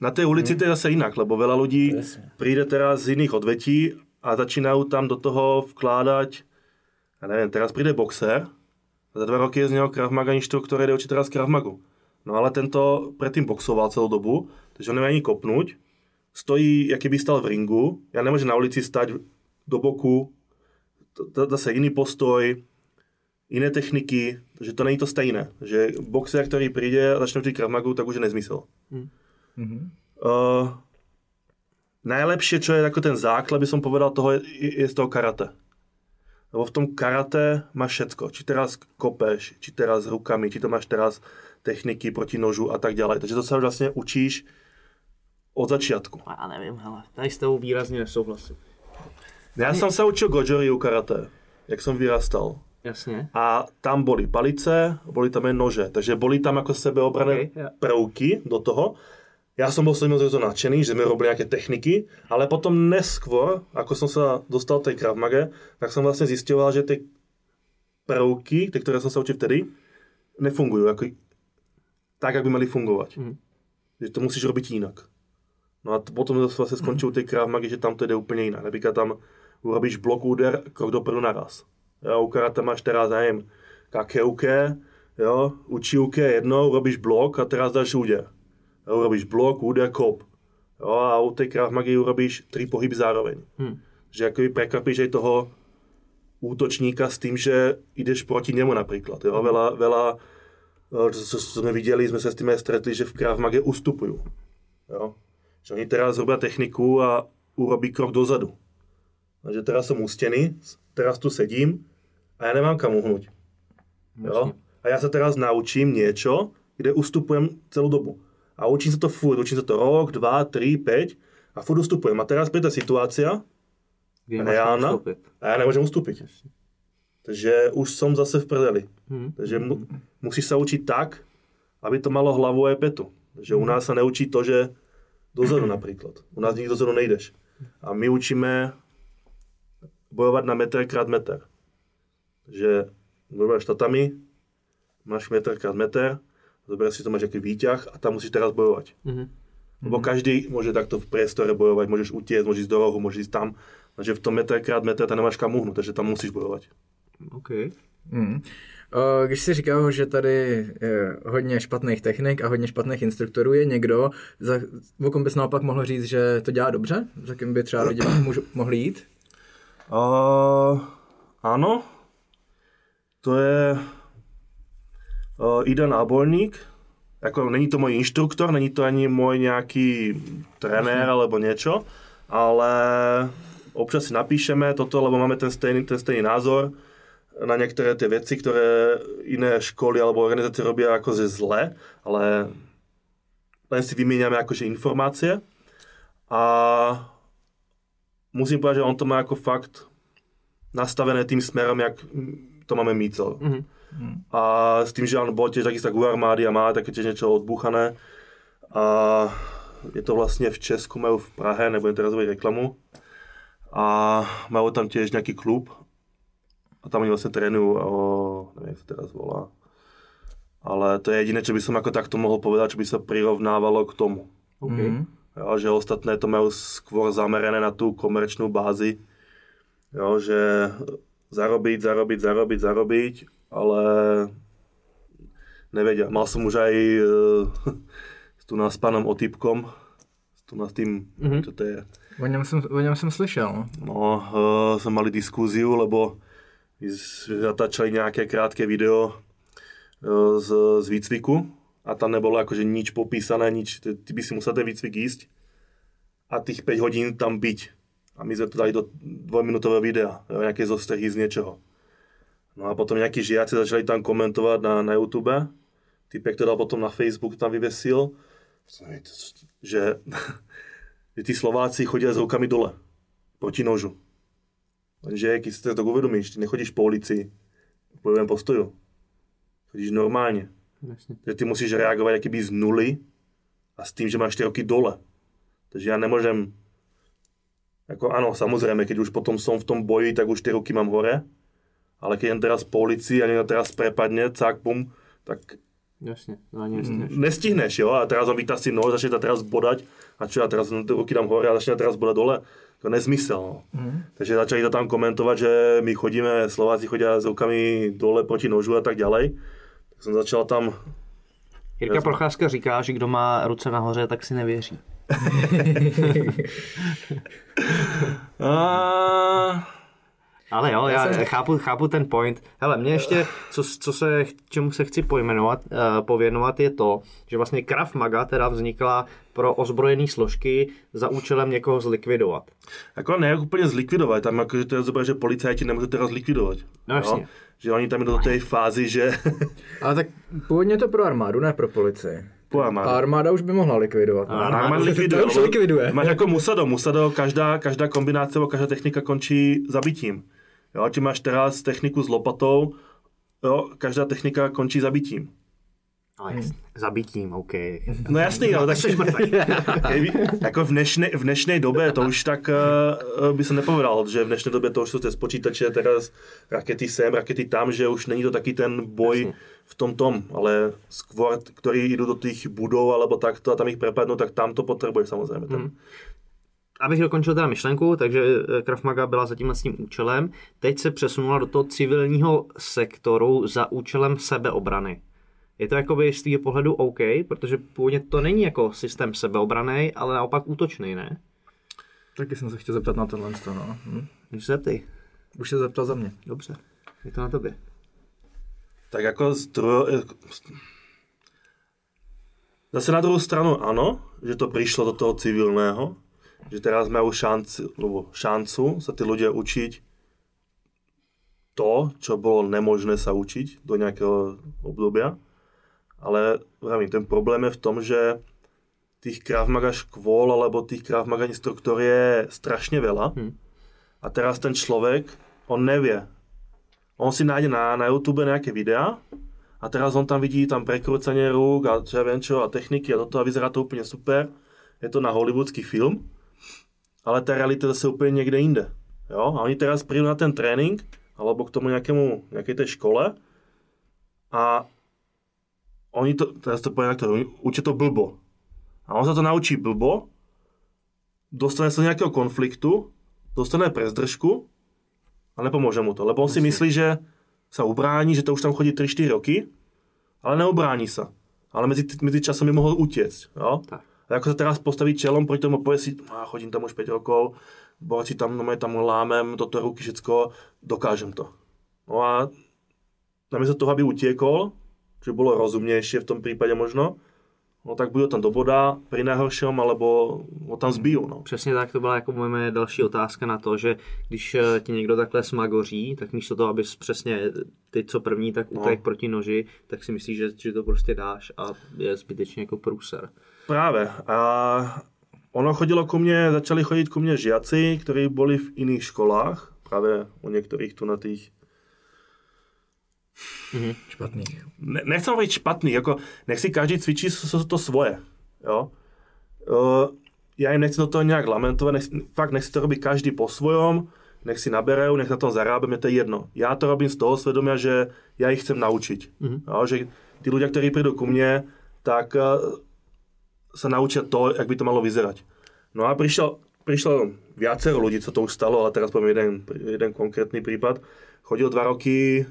na té ulici hmm. to je zase jinak, lebo veľa ľudí přijde teraz z jiných odvetí a začínají tam do toho vkládat, já nevím, teraz přijde boxer, za dva roky je z něho Krav Maga inštruktor, jde učit teraz Krav Magu. No ale tento predtým boxoval celou dobu, takže on nemá ani kopnout. Stojí, jaký by stal v ringu. Já nemůžu na ulici stát do boku. Zase jiný postoj. jiné techniky, že to není to stejné. Že boxer, který přijde a začne učit Krav Magu, tak už je nezmysl. Mm-hmm. Uh, najlepšie, čo je jako ten základ, by som povedal, toho je, je z toho karate. Lebo v tom karate máš všetko. Či teraz kopeš, či teraz rukami, či to máš teraz techniky proti nožu a tak ďalej. Takže to se vlastně učíš od začátku. Já nevím, hele, tady s tebou výrazně nesouhlasím. Já jsem se učil Goju-Ryu karate, jak jsem vyrastal. Jasně. A tam boli palice, boli tam jen nože, takže boli tam jako sebeobrané okay, yeah. prvky do toho. Já jsem byl samozřejmě nadšený, že jsme robili nějaké techniky, ale potom neskôr, ako jsem se dostal tej Krav Mage, tak jsem vlastně zjistil, že ty prvky, ty, které jsem se učil vtedy, nefungují jako tak, jak by měly fungovat. Mm. Že to musíš robit jinak. No a potom se vlastně skončil tej Krav Mage, že tam to jde úplně jinak. Například tam urobíš blok, úder, krok dopředu naraz. Jo, u karate máš teraz, nevím, kakeuke, jo, učiuke jednou, robíš blok a teraz dáš úder. Jo, urobíš blok, úder, kop. Jo, a u tej Krav Magy urobíš tri pohyby zároveň. Hmm. Že jakoby prekvapíš aj toho útočníka s tým, že ideš proti němu například. Jo, hmm. Veľa, veľa, co jsme viděli, jsme se s tím stretli, že v Krav Mage ustupují. Jo, že oni teraz robí techniku a urobí krok dozadu. Takže teraz jsem u stěny, teraz tu sedím a já nemám kam uhnout. Jo? A já se teraz naučím něco, kde ustupujem celou dobu. A učím se to furt, učím se to rok, dva, tři, pět a furt ustupujem. A teraz přijde situácia reálna a já nemůžem ustupit. Takže už jsem zase v prdeli. Hmm. Takže mu, musíš se učit tak, aby to malo hlavu a petu. Takže hmm. u nás se neučí to, že dozadu například. U nás nikdy dozadu nejdeš. A my učíme bojovat na metr krát metr. Takže bojuješ tatami, máš metr krát metr, zobereš si to, máš jaký výťah a tam musíš teraz bojovat. Mm-hmm. Lebo každý může takto v priestore bojovat, můžeš utěct, můžeš jít do rohu, můžeš jít tam. Takže v tom metr krát metr tam nemáš kam uhnout, takže tam musíš bojovat. OK. Mm. Když jsi říkal, že tady je hodně špatných technik a hodně špatných instruktorů, je někdo, za, o kom bys naopak mohl říct, že to dělá dobře? Za kým by třeba lidi mohli jít? Uh, ano, to je uh, Idan Abolnik, jako není to můj instruktor, není to ani můj nějaký trenér alebo něco, ale občas si napíšeme toto, lebo máme ten stejný, ten stejný názor na některé ty věci, které jiné školy alebo organizace robí jakože zle, ale len si vyměňáme jakože informácie a musím povedať, že on to má jako fakt nastavené tým směrem, jak to máme mít. Mm-hmm. A s tím, že on byl těž taky tak u armády a má taky těž něco odbuchané. A je to vlastně v Česku, mají v Prahe, nebudem teraz dělat reklamu. A mají tam těž nějaký klub. A tam oni vlastně trénují, nevím, jak se teraz volá. Ale to je jediné, co by som jako takto mohl povedať, co by se prirovnávalo k tomu. Okay. Mm-hmm. Jo, že ostatné to mají skôr zamerené na tu komerčnou bázi, jo, že zarobiť, zarobiť, zarobiť, zarobiť, ale nevedia. Mal som už aj e, tu nás s panom Otýpkom, tu nás tým, mm-hmm. čo to je. O něm jsem, o něm jsem slyšel. No, e, som mali diskuziu, lebo zatáčali nějaké krátké video e, z, z výcviku. A tam nebylo jakože nič popísané, nič, ty, ty by si musel ten výcvik jíst a těch pět hodin tam být. A my jsme to dali do dvojminutového videa, jo, nějaké zostrhy z něčeho. No a potom nějaký žiáci začali tam komentovat na, na YouTube, typek to dal potom na Facebook, tam vyvesil, že, že ty Slováci chodí s rukami dole, proti nožu. Že když si to uvědomíš, ty nechodíš po ulici, v bojovém postoju, chodíš normálně. Že ty musíš reagovat jakoby z nuly a s tím, že máš ty roky dole. Takže já nemůžem, jako ano, samozřejmě, když už potom jsem v tom boji, tak už ty roky mám hore, ale když jen teraz po ulici a někdo teraz prepadne, cák, bum, tak jasně, no, nestihneš. nestihneš, jo, a teraz on vytasí nož, začne to teraz bodať a čo, já teraz ty roky dám hore a začne teraz bodat dole, to je nesmysl. No. Mm. Takže začali to tam komentovat, že my chodíme, Slováci chodí s rukami dole proti nožu a tak ďalej. Jsem začal tam... Jirka Procházka říká, že kdo má ruce nahoře, tak si nevěří. A... Ale jo, já, já se... chápu, chápu ten point. Hele, mě ještě, co, co se, čemu se chci pojmenovat, uh, pověnovat, je to, že vlastně Krav Maga teda vznikla pro ozbrojené složky za účelem někoho zlikvidovat. Jako ne, jak úplně zlikvidovat, tam jakože to je zobra, že policajti nemůžou teda zlikvidovat. No jasně. Jo? Že oni tam jdou do té fázy, že... Ale tak původně to pro armádu, ne pro policii. A armáda už by mohla likvidovat. Armáda likviduje. To už likviduje. Máš jako Musado. Musado, každá, každá kombinace nebo každá technika končí zabitím. Jo, ty máš teraz techniku s lopatou, jo, každá technika končí zabitím. Ale hmm. zabitím, OK. No jasný, ale tak... jako v dnešnej, v dnešnej době to už tak uh, by se nepovedal, že v dnešnej době to už jsou počítače, teraz rakety sem, rakety tam, že už není to taky ten boj jasný. V tom tom, ale skvort, který jdou do těch budov, alebo takto a tam jich prepadnou, tak tam to potřebuješ samozřejmě. Ten... Hmm. Abych dokončil teda myšlenku, takže Krav Maga byla za tímhle s tím účelem. Teď se přesunula do toho civilního sektoru za účelem sebeobrany. Je to jakoby z toho pohledu OK, protože původně to není jako systém sebeobranej, ale naopak útočný, ne? Taky jsem se chtěl zeptat na tohle. No. Hm? Už se zeptej. Už se zeptal za mě. Dobře, je to na tobě. Tak jako zdro... Zase na druhou stranu ano, že to přišlo do toho civilného, že teraz mají šanci, šancu se ty lidé učit to, co bylo nemožné se učit do nějakého obdobia. Ale vravím, ten problém je v tom, že tých Krav Maga škôl alebo tých Krav Maga instruktor je strašně veľa. Hmm. A teraz ten člověk, on nevie. On si najde na, na YouTube nějaké videa a teraz on tam vidí tam prekrúcanie rúk a čo ja viem čo a techniky a toto a vyzerá to úplně super. Je to na hollywoodský film, ale ta realita zase úplně někde jinde. Jo? A oni teraz prídu na ten trénink alebo k tomu nějakému, nějaké té škole a oni to, teraz to poviem takto, učí to blbo. A on se to naučí blbo, dostane se do nějakého konfliktu, dostane prezdržku a nepomůže mu to. Lebo on si myslí, že se ubrání, že to už tam chodí tři čtyři roky, ale neubrání se. Ale mezi, mezi časem by mohl utěct. Jo? A jako se teraz postaví čelom, proti tomu povie si, ah, chodím tam už pět rokov, borci tam, no, tam lámem, toto ruky, všecko, dokážem to. No a namiesto toho, aby utiekol, že bylo rozumnější v tom případě možno, no tak budu tam do boda, při nejhorším, alebo ho tam zbiju. No. Přesně tak, to byla jako moje další otázka na to, že když ti někdo takhle smagoří, tak místo toho, abys přesně ty, co první, tak utek no. proti noži, tak si myslíš, že, že to prostě dáš a je zbytečně jako průser. Právě. A ono chodilo ku mně, začali chodit ku mně žiaci, kteří byli v jiných školách, právě u některých tu na těch Mm-hmm. špatných. Ne, nechcem mluvit špatných, jako nech si každý cvičí to svoje. Jo? Uh, já jim nechci do toho nějak lamentovat, nech, fakt nech si to robí každý po svojom, nech si naberou, nech na tom zarábím, je to jedno. Já to robím z toho svědomia, že já jich chcem naučit. Mm-hmm. Jo? Že ty ľudia, kteří přijdou ku mně, tak uh, se naučí to, jak by to malo vyzerať. No a přišlo, přišlo viacero ľudí, co to už stalo, ale teraz povím jeden, jeden konkrétny prípad. Chodil dva roky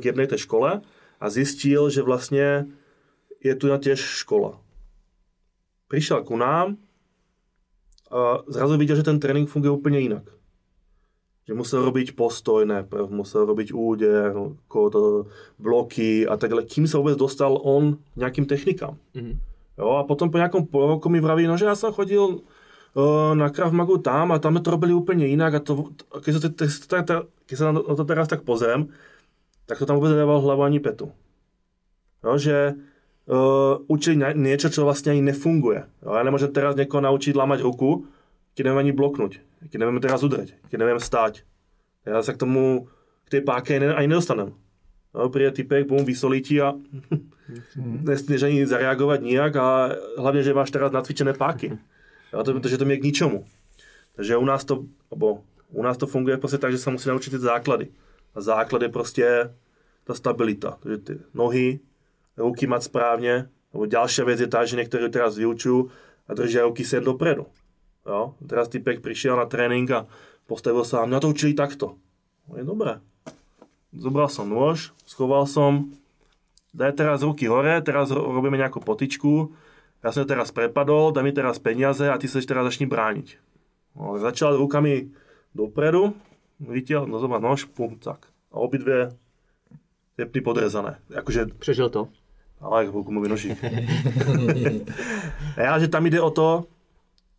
k jednej té škole a zjistil, že vlastně je tu na těž škola. Přišel ku nám a zrazu viděl, že ten trénink funguje úplně jinak. Že musel robiť postoj, ne, musel robiť úder, bloky a takhle. Kým se vůbec dostal on nějakým technikám. Mm-hmm. Jo, a potom po nějakom pol roku mi vraví, no, že já jsem chodil na Krav Magu tam a tam to robili úplně jinak a to, když se, te, te, te, když se na to teraz tak pozriem, tak to tam vůbec nedával hlavu ani petu. Jo, že uh, učili něco, co vlastně ani nefunguje. Jo, já nemůžem teraz někoho naučit lámat ruku, když nevím ani bloknout, když nevím teraz udřet, když nevím stát. Já se k tomu, k té páke ani, ani nedostanem. Jo, přijde typek, bum, vysolí a nesmíš ani zareagovat nijak a hlavně, že máš teraz nacvičené páky. Jo, to, protože to mě k ničemu. Takže u nás to, obo, u nás to funguje prostě tak, že se musí naučit ty základy. A základ je prostě ta stabilita. Takže ty nohy, ruky mať správně. Nebo další věc je ta, že některé teraz vyučují a drží ruky sem dopredu. Jo? Teraz typek přišel na trénink a postavil se a mě to učili takto. No je dobré. Zobral jsem nůž, schoval jsem, daj teraz ruky hore, teraz robíme nějakou potyčku. Já jsem teraz prepadol, daj mi teraz peniaze a ty se teraz začni bránit. No, začal rukami dopredu, vytiahol, no zoba nož, pum, tak. A obidve tepny podrezané. Akože... Přežil to. Ale jako gumový nožík. Já, že tam jde o to,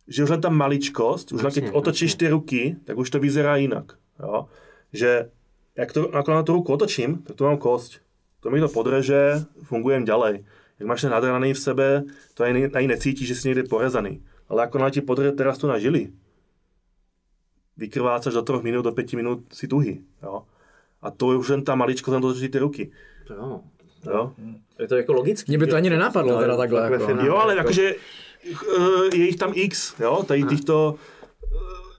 že už len ta maličkost, už vlastně, když otočíš vlastně ty ruky, tak už to vyzerá jinak. Jo? Že jak to, ako na tu ruku otočím, tak tu mám kosť. To mi to podreže, fungujem ďalej. Jak máš ten nadraný v sebe, to ani, ani necítíš, že jsi někde porezaný. Ale ako na ti podreže teraz tu na žili. Vykrvácaš do troch minút, do pěti minút si tuhý. Jo? A to je už jen ta maličkost, tam otočí ty ruky. Jo. Jo? Je to jako logicky. Mě by to ani nenápadlo, no, teda takhle. Jako, jako, jo, ale jakože je jich tam x, jo, tady těchto...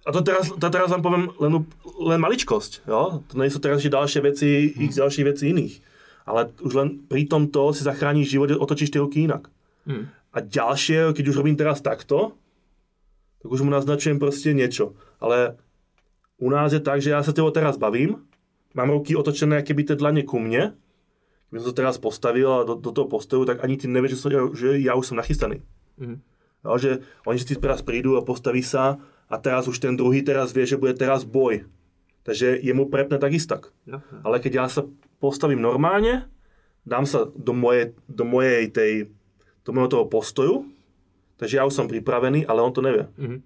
A to teraz, to teraz vám povím len, len maličkost, jo, to nejsou teraz že další věci, x další věci jiných. Ale už len pri tomto si zachráníš život, otočíš ty ruky jinak. Hmm. A další, keď už robím teraz takto, tak už mu naznačujem prostě něco. Ale u nás je tak, že já se toho teraz bavím, mám ruky otočené, jak by ty dlaně ku mně, když jsem to teraz postavil a do, do toho postoju, tak ani ty nevíš, že, so, že já už jsem nachystaný. Mm. Jo, že oni si teraz prídu a postaví sa a teraz už ten druhý teraz vie, že bude teraz boj. Takže jemu prepne takistak. Yeah. Ale keď ja sa postavím normálne, dám sa do mojej, do mojej tej, do mojho toho postoju, takže ja už som pripravený, ale on to nevie. Mm.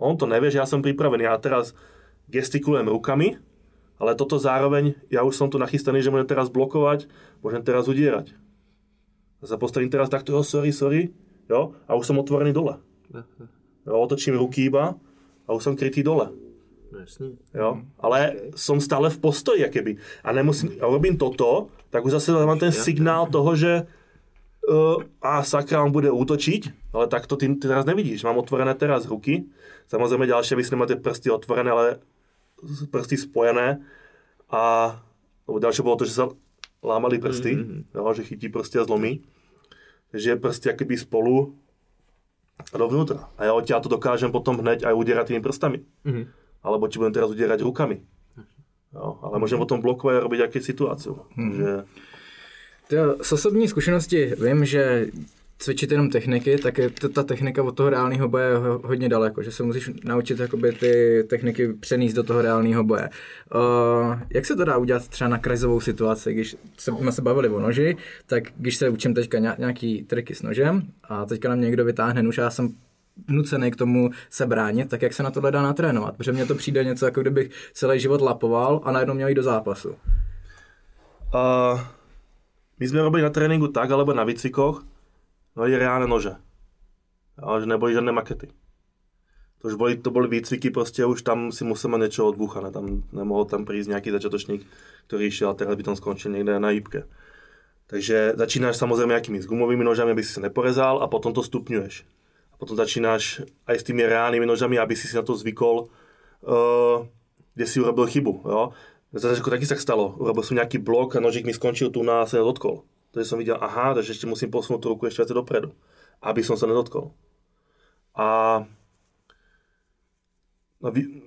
On to nevie, že ja som pripravený. Ja teraz gestikulujem rukami, ale toto zároveň, ja už som tu nachystaný, že môžem teraz blokovať, môžem teraz udierať. A sa postavím teraz takto, oh, sorry, sorry, jo, a už som otvorený dole. Jo, otočím ruky iba a už som krytý dole. Jo, ale som stále v postoji, jakoby. A nemusím, a robím toto, tak už zase mám ten signál toho, že uh, a sakra, on bude útočiť, ale tak to ty, ty teraz nevidíš. Mám otvorené teraz ruky, samozřejmě ďalšie, vy si nemáte prsty otvorené, ale prsty spojené a další bylo to, že se lámaly prsty, mm-hmm. jo, že chytí prsty a zlomí, takže prsty jakoby spolu a dovnútra. A já odtiaľ to dokážem potom hned aj udierať tými prstami, mm-hmm. alebo ti budem teraz udierať rukami, jo, ale můžem mm-hmm. potom blokovat a robiť jaké situáciu. Mm-hmm. Že... To, z osobní zkušenosti vím, že cvičit jenom techniky, tak je to, ta technika od toho reálného boje hodně daleko, že se musíš naučit jakoby, ty techniky přenést do toho reálného boje. Uh, jak se to dá udělat třeba na krizovou situaci, když se, jsme se bavili o noži, tak když se učím teďka nějaký triky s nožem a teďka nám někdo vytáhne nůž a já jsem nucený k tomu se bránit, tak jak se na tohle dá natrénovat? Protože mně to přijde něco, jako kdybych celý život lapoval a najednou měl jít do zápasu. Uh, my jsme robili na tréninku tak, alebo na výcvikoch, no je reálne nože. Ale že neboli žádné makety. To už boli, to boli výcviky, prostě už tam si musel mať niečo odbúchané. Tam nemohol tam prísť nejaký začiatočník, ktorý šiel a teraz by tam skončil niekde na jípke. Takže začínáš samozrejme nejakými s gumovými nožami, aby si sa neporezal a potom to stupňuješ. A potom začínáš aj s tými reálnymi nožami, aby si si na to zvykol, uh, kde si urobil chybu. Jo? Začiatku taky sa stalo. Urobil som nejaký blok a nožík mi skončil tu na a sa nedotkol. Takže som videl, aha, takže ešte musím posunúť ruku ešte viac dopredu, aby som sa nedotkol. A... No, vy...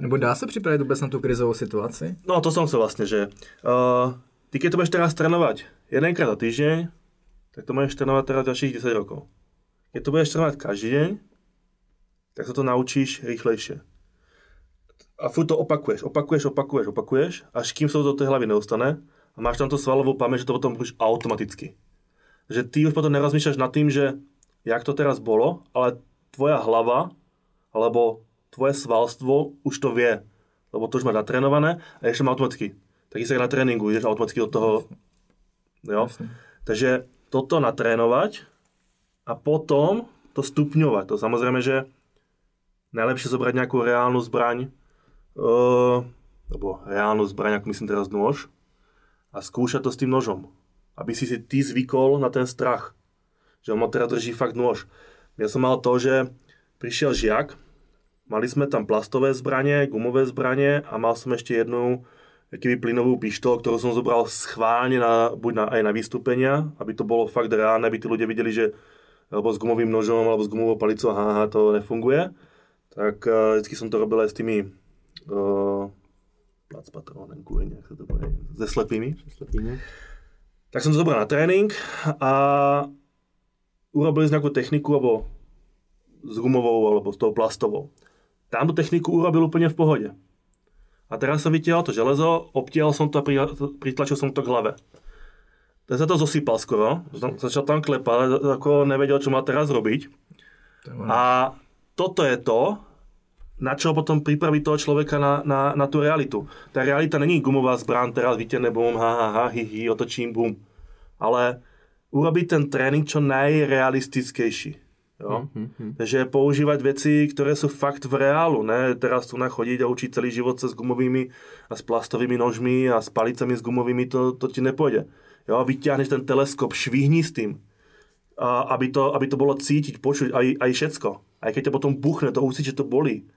Nebo dá sa pripraviť vôbec na tú krizovú situáciu? No to som sa vlastne, že... Uh, ty keď to budeš teraz trénovať jedenkrát za týždeň, tak to budeš trénovať teraz ďalších desať rokov. Keď to budeš trénovať každý deň, tak sa to naučíš rýchlejšie. A furt to opakuješ, opakuješ, opakuješ, opakuješ, až kým sa to do tej hlavy neustane, a máš tam to svalovou paměť, že to potom budeš automaticky. Že ty už potom nerozmýšľaš nad tým, že jak to teraz bolo, ale tvoja hlava, alebo tvoje svalstvo už to vie, lebo to už má natrénované a ještě má automaticky. Taky se na tréninku jdeš automaticky do toho. Jo? Takže toto natrénovat a potom to stupňovat. To samozřejmě, že nejlepší zobrať nějakou reálnu zbraň, uh, nebo reálnu zbraň, jak myslím teraz nôž, a skúšať to s tým nožom. Aby si si ty zvykol na ten strach. Že on ma teda drží fakt nôž. Ja som mal to, že prišiel žiak, mali sme tam plastové zbranie, gumové zbranie a mal som ešte jednu jakýby plynovú pištol, ktorú som zobral schválne na, buď na, aj na vystúpenia, aby to bolo fakt reálne, aby tí ľudia videli, že alebo s gumovým nožom, alebo s gumovou palicou, aha, to nefunguje. Tak vždycky som to robil aj s tými uh, s patronem, kůň, jak se to bude, se slepými. Tak jsem to zobral na trénink a urobili z nějakou techniku, nebo s gumovou, alebo s tou plastovou. Tam tu techniku urobil úplně v pohodě. A teraz som vytiahol to železo, obtiahol som to a pritlačil som to k hlave. Ten sa to zosypal skoro, začal tam klepať, ale ako nevedel, čo má teraz robiť. A toto je to, na čo potom pripraviť toho človeka na, na, na tú realitu. Tá realita není gumová zbrán, teraz vytiahne bum, ha, ha, ha, hi, hi, otočím, bum. Ale urobiť ten tréning čo najrealistickejší. Jo? Mm, mm, mm. Takže používať veci, ktoré sú fakt v reálu, ne? Teraz tu nachodiť a učiť celý život sa s gumovými a s plastovými nožmi a s palicami s gumovými, to, to ti nepôjde. Jo? Vyťahneš ten teleskop, švihni s tým, a, aby, to, aby to bolo cítiť, počuť aj, aj všetko. Aj keď to potom buchne, to úsiť, že to bolí.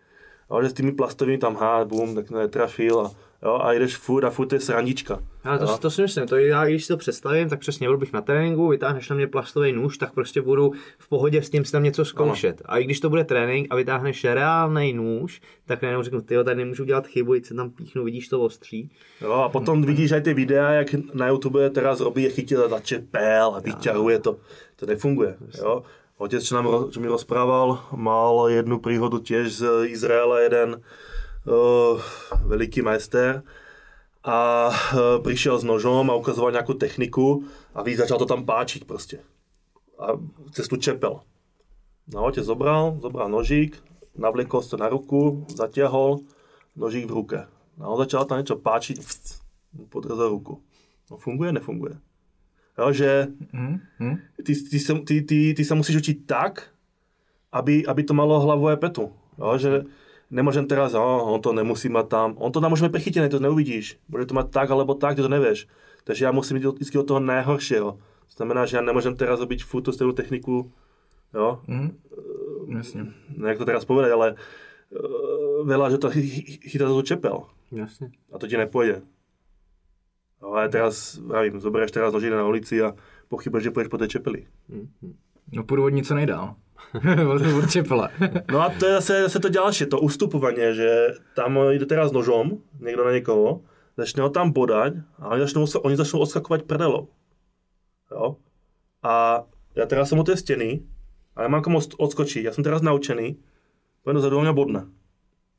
Jo? Že s tými plastovými tam há, bum, tak netrafil a, jo? A jdeš furt a furt je srandička. Ale to, to si myslím, to já když si to představím, tak přesně byl bych na tréninku, vytáhneš na mě plastový nůž, tak prostě budu v pohodě s tím si tam něco zkoušet. Ano. A i když to bude trénink a vytáhneš reálný nůž, tak najednou řeknu, tyjo, tady nemůžu dělat chybu, jít se tam píchnu, vidíš to ostří. Jo, a potom hmm. vidíš aj ty videa, jak na YouTube teraz robí, je chytil za čepel a vyťahuje to. To nefunguje, jo. Otec, čo, nám, čo mi rozprával, mal jednu príhodu tiež z Izraela, jeden uh, veliký majster. A přišel s nožem a ukazoval nějakou techniku a víc začal to tam páčit prostě. A cestu čepel. No otec zobral, zobral nožík, navlekol se na ruku, zatěhol, nožík v ruce. A on začal tam něco páčit, podrazil ruku. No funguje, nefunguje. Jo, že ty, ty, se, ty, ty, ty se musíš učit tak, aby, aby to malo hlavu a petu. Jo, že nemôžem teraz, oh, on to nemusí mať tam, on to tam môžeme prichytené, to neuvidíš, bude to mať tak alebo tak, ty to nevieš. Takže ja musím ísť vždy od toho najhoršieho. To znamená, že ja nemôžem teraz robiť furt tú stejnú techniku, jo? Mm, jasne. Nejak to teraz povedať, ale uh, veľa, že to chytá za tú čepel. Jasne. A to ti nepôjde. Ale teraz, pravím, zoberieš teraz nožík na ulici a pochybuješ, že pôjdeš po tej čepeli. Mm. No půjdu od něco nejdál. Od čepele. No a to je zase, zase to další, to ustupovanie, že tam jde teraz nožom, někdo na někoho, začne ho tam bodať a oni začnou, oni začnou odskakovať prdelou. Jo? A já teraz jsem u té stěny a já mám komu odskočit, já jsem teraz naučený, pojď dozadu a mě bodne.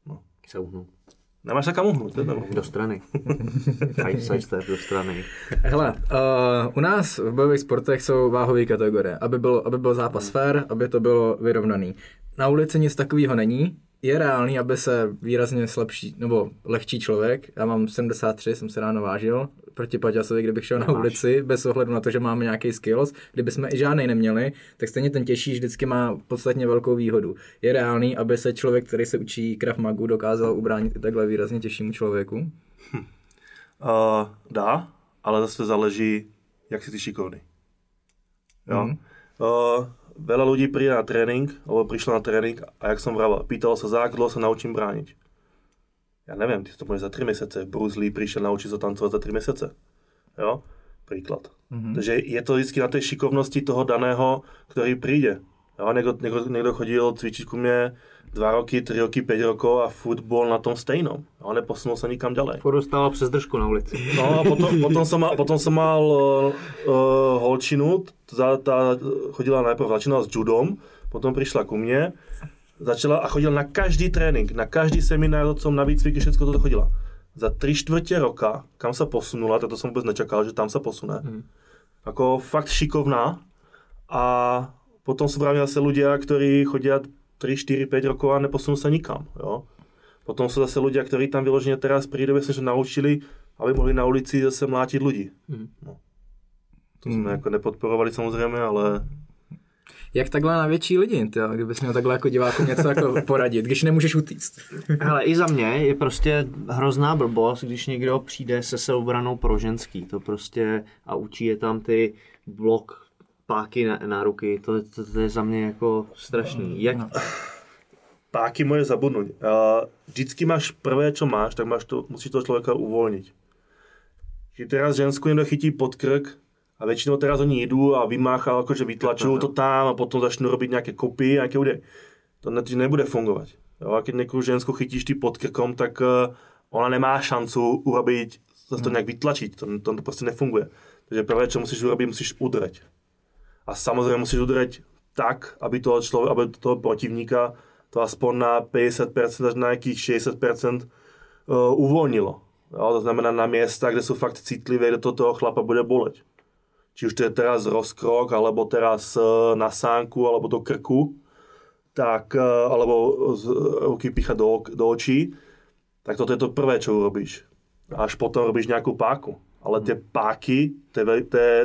No. Se uhnu. Nemáš se kam uhnout. Do strany. Sidestep do strany. Hele, uh, u nás v bojových sportech jsou váhové kategorie, aby, bylo, aby byl zápas fair, aby to bylo vyrovnaný. Na ulici nic takového není. Je reálný, aby se výrazně slabší, nebo lehčí člověk, já mám sedmdesát tři, jsem se ráno vážil, proti Paťasovi, kdybych šel Nemáš. na ulici, bez ohledu na to, že máme nějaký skills, kdybychom i žádnej neměli, tak stejně ten těžší vždycky má podstatně velkou výhodu. Je reálný, aby se člověk, který se učí Krav Magu, dokázal ubránit i takhle výrazně těžšímu člověku? Hm. Uh, dá, ale zase záleží, jak si ty šikovný. Jo. Mm. Uh, Veľa ľudí príde na tréning, alebo prišlo na tréning a jak som vraval, pýtalo sa, za jak dlho sa naučím brániť. Ja neviem, ty to môžeš za tri mesiace. Bruce Lee prišiel naučiť sa tancovať za tri mesiace. Jo? Príklad. Mm-hmm. Takže je to vždycky na tej šikovnosti toho daného, ktorý príde. Jo? Niekto, niekto, niekto chodil cvičiť ku mne dva roky, tri roky, päť rokov a futbol na tom stejnom. Jo? Neposunul sa nikam ďalej. Porostával přes držku na ulici. No, potom, potom, som mal, potom som mal uh, uh, holčinu, Ta, ta chodila najprv, začínala s judom, potom přišla ku mně, začala a chodila na každý trénink, na každý seminár, odcom, na výcviky, všechno toto chodila. Za tři čtvrtě roka, kam se posunula, tak to jsem vůbec nečekal, že tam se posune. Hmm. Jako fakt šikovná. A potom jsou právě zase ľudia, kteří chodí tri, štyri, päť rokov a neposunou se nikam. Jo? Potom jsou zase ľudia, kteří tam vyloženě teraz prídu, že se naučili, aby mohli na ulici zase mlátit lidi. Hmm. No. To jsme jako nepodporovali samozřejmě, ale... Jak takhle na větší lidi, tyjo, kdybys měl takhle jako divákům něco jako poradit, když nemůžeš utíct. Hele, i za mě je prostě hrozná blbost, když někdo přijde se seobranou pro ženský, to prostě a učí je tam ty blok, páky na, na ruky, to, to, to je za mě jako strašný. Jak... Páky můžeš zabudnout. Vždycky máš prvé, co máš, tak máš to, musíš toho člověka uvolnit. Když teraz ženskou někdo chytí pod krk, a většinou teraz oni jedou a vymáchají, jakože vytlačují to tam a potom začnou robit nějaké kopy, nějaké údery. To nebude fungovat. Jo? A když nějakou ženskou chytíš ty pod krkom, tak ona nemá šancu urobit, zase to nějak vytlačit. To, to prostě nefunguje. Takže prvé, co musíš urobit, musíš udrať. A samozřejmě musíš udrať tak, aby toho, člověk, aby toho protivníka to aspoň na päťdesiat percent až na nějakých šesťdesiat percent uvolnilo. Jo, to znamená na miesta, kde sú fakt citlivé, kde to toho chlapa bude boleť. Či už to je teraz rozkrok, alebo teraz na sánku, alebo do krku, tak, alebo ruky pícha do, do očí, tak toto je to prvé, čo urobíš. Až potom robíš nejakú páku. Ale tie páky, to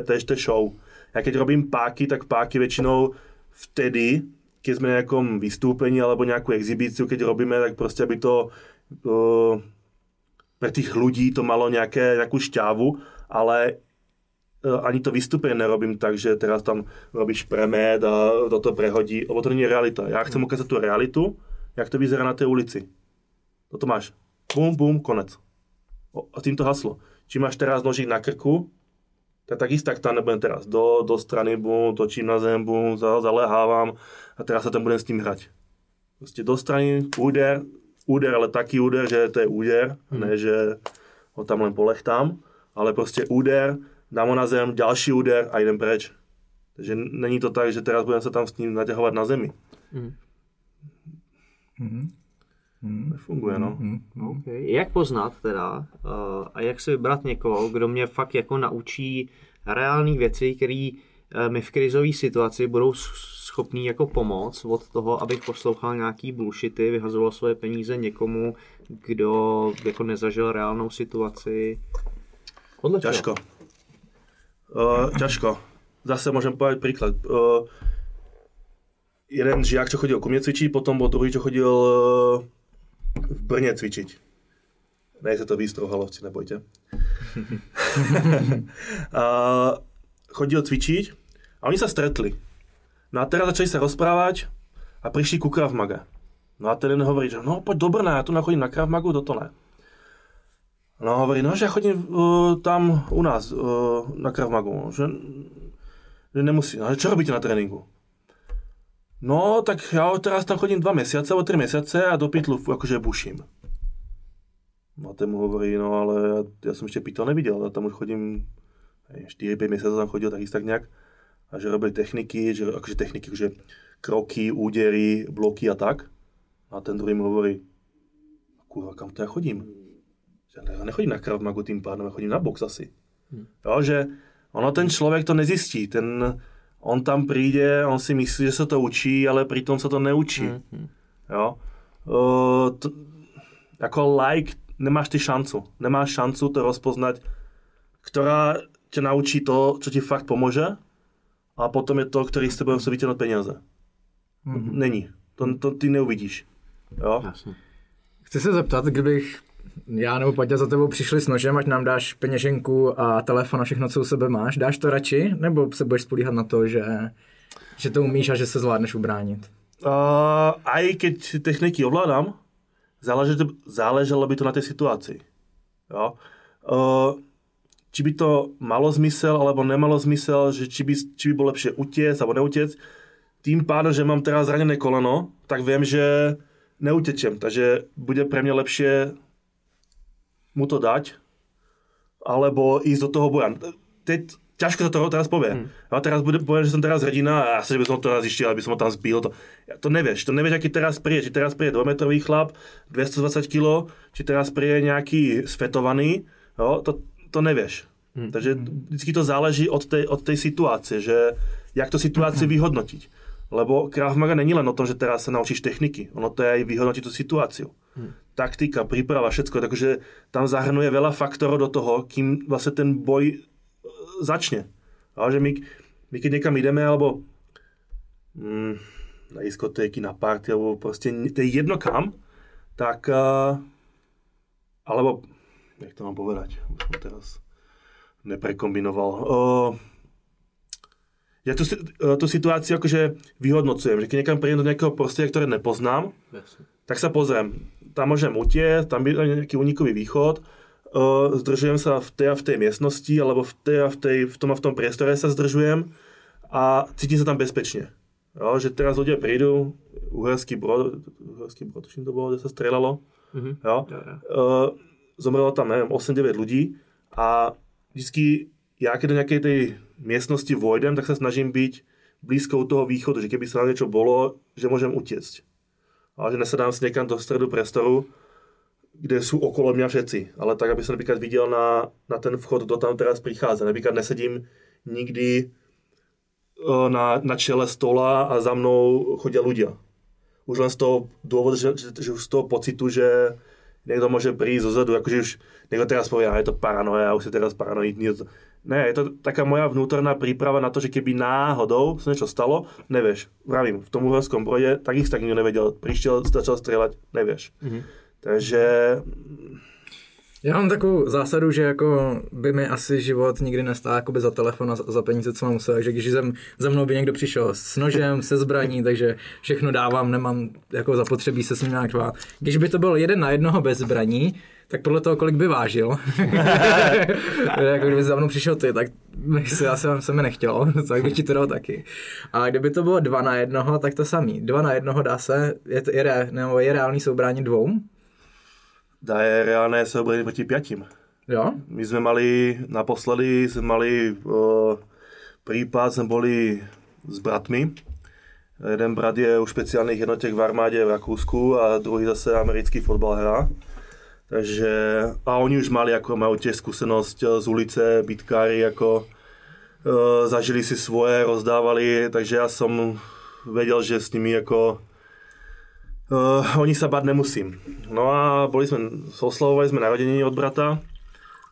je ešte show. Ja keď robím páky, tak páky väčšinou vtedy, keď sme na nejakom vystúpení alebo nejakú exhibíciu, keď robíme, tak proste aby to uh, pre tých ľudí to malo nejaké, nejakú šťavu, ale uh, ani to vystúpenie nerobím tak, že teraz tam robíš premed a do toho prehodí, lebo to nie je realita. Ja chcem ukázať tú realitu, jak to vyzerá na tej ulici. Toto máš. Bum, bum, konec. O, a týmto haslo. Či máš teraz nožík na krku, tak tak istak tam nebudem teraz. Do, do strany, bum, točím na zem, bum, zalehávam a teraz sa tam budem s tým hrať. Proste do strany, úder, úder, ale taký úder, že to je úder, hmm. ne, že ho tam len polechtám, ale proste úder, dám ho na zem, ďalší úder a idem preč. Takže není to tak, že teraz budem sa tam s ním naťahovať na zemi. Hmm. Hmm. Hmm. Nefunguje, no. Hmm. Okay. Jak poznat teda uh, a jak si vybrat někoho, kdo mě fakt jako naučí reální věci, které uh, mi v krizové situaci budou schopný jako pomoct od toho, abych poslouchal nějaký bullshity, vyhazoval svoje peníze někomu, kdo jako nezažil reálnou situaci. Podle čeho? Ťažko. Uh, ťažko. Zase môžem povedať príklad. Uh, jeden žiak, čo chodil ku mne cvičiť, potom bol druhý, čo chodil uh, v Brně cvičiť. Nej sa to výstrohalovci, nebojte. A chodil cvičiť a oni sa stretli. No a teraz začali sa rozprávať a prišli ku Krav Maga. No a ten jeden hovorí, že no poď do Brna, ja tu nachodím na Krav Magu, do toho ne. No hovorí, no že ja chodím uh, tam u nás uh, na Krav Magu, že, že nemusí. No, že čo robíte na tréningu? No, tak ja teraz tam chodím dva mesiace, alebo tri mesiace a do pytlu akože buším. No a ten mu hovorí, no ale ja, ja som ešte pytel nevidel, ja tam už chodím štyri päť mesiacov tam chodil, tak istak nejak. A že robili techniky, že akože techniky, že kroky, údery, bloky a tak. A ten druhý mu hovorí, kurva, kam to ja chodím? Ja nechodím na Krav Magu tým pádom, ja chodím na box asi. Hm. Jo, že ono ten človek to nezistí, ten... On tam príde, on si myslí, že sa to učí, ale pritom sa to neučí. Mm-hmm. Jo? Uh, t- ako like nemáš ty šancu. Nemáš šancu to rozpoznať, ktorá ťa naučí to, čo ti fakt pomôže, a potom je to, ktorý s tebou musí vytiahnuť peniaze. Mm-hmm. Není. To, to ty neuvidíš. Jo? Jasne. Chci se zeptat, kdybych já nebo Paťa za tebou přišli s nožem, ať nám dáš peněženku a telefon a všechno, co u sebe máš. Dáš to radši, nebo se budeš spolíhat na to, že, že to umíš a že se zvládneš ubránit? Uh, aj keď techniky ovládám, záleželo, záleželo by to na tej situácii. Jo? Uh, či by to malo zmysel, alebo nemalo zmysel, že či by, či by bolo lepšie utiec, alebo neutiec. Tým pádem, že mám teraz zranené koleno, tak viem, že neutečem, takže bude pre mňa lepšie mu to dať, alebo ísť do toho boja. Teď, ťažko sa toho teraz povie. Hmm. Ja teraz bude, poviem, že som teraz hrdina a asi, že by som ho teraz išiel, aby som ho tam zbil. To, to nevieš, to nevieš, aký teraz príde. Či teraz príde dvojmetrový chlap, dvestodvadsať kilogramov, či teraz príde nejaký svetovaný, jo, to, to nevieš. Hmm. Takže vždycky to záleží od tej, od tej situácie, že jak to situáciu vyhodnotiť. Lebo Krav Maga není len o tom, že teraz sa naučíš techniky. Ono to je aj vyhodnotiť tú situáciu. Hmm. Taktika, príprava, všetko. Takže tam zahrnuje veľa faktorov do toho, kým vlastne ten boj začne. A že my, my keď niekam ideme, alebo mm, na diskotéky, na party, alebo proste to je jedno kam, tak uh, alebo, jak to mám povedať, už som teraz neprekombinoval. Uh, Ja tú, tú situáciu akože vyhodnocujem, že keď niekam príjem do nejakého prostredia, ktoré nepoznám, yes, tak sa pozriem. Tam môžem utiecť, tam je nejaký unikový východ, uh, zdržujem sa v tej a v tej miestnosti, alebo v, tej a v, tej, v tom a v tom priestore sa zdržujem a cítim sa tam bezpečne. Jo, že teraz ľudia prídu, Uherský Brod, Uherský Brod, čím to bolo, kde sa strelalo, mm-hmm. jo, ja, ja. Uh, zomrelo tam, neviem, osem deväť ľudí a vždycky ja keď do nejakej tej miestnosti vojdem, tak sa snažím byť blízko toho východu, že keby sa na niečo bolo, že môžem utiecť. Ale že nesadám si niekam do stredu priestoru, kde sú okolo mňa všetci, ale tak, aby som napríklad videl na, na ten vchod, kto tam teraz prichádza. Napríklad nesedím nikdy na, na čele stola a za mnou chodia ľudia. Už len z toho dôvodu, že, že už z toho pocitu, že niekto môže prísť zozadu, akože už niekto teraz povie, je to paranoja, už si teraz paranoidný. Ne, je to taká moja vnútorná príprava na to, že keby náhodou sa niečo stalo, nevieš. Vravím, v tom uhorskom brode tak ich tak nikto nevedel. Prišiel, začal strieľať, nevieš. Mhm. Takže... Já mám takovou zásadu, že jako by mi asi život nikdy nestál za telefon a za peníze, co mám musel, takže když jsem, za mnou by někdo přišel s nožem, se zbraní, takže všechno dávám, nemám jako zapotřebí se s ním nějak dvát. Když by to byl jeden na jednoho bez zbraní, tak podle toho, kolik by vážil, jako kdyby za mnou přišel ty, tak se, já jsem se mi nechtělo, tak by ti to dal taky. A kdyby to bylo dva na jednoho, tak to samý. Dva na jednoho dá se, je, to, je, re, nebo je reálný soubrání dvou. Dá je reálné se obrany proti piatim. Jo? My sme mali, naposledy sme mali uh, prípad, sme boli s bratmi. Jeden brat je u špeciálnych jednotiek v armáde v Rakúsku a druhý zase americký fotbal hrá. Takže, a oni už mali, ako majú tiež skúsenosť z ulice, bitkári, ako uh, zažili si svoje, rozdávali, takže ja som vedel, že s nimi ako Uh, oni sa báť nemusím. No a boli sme, oslavovali sme narodeniny od brata.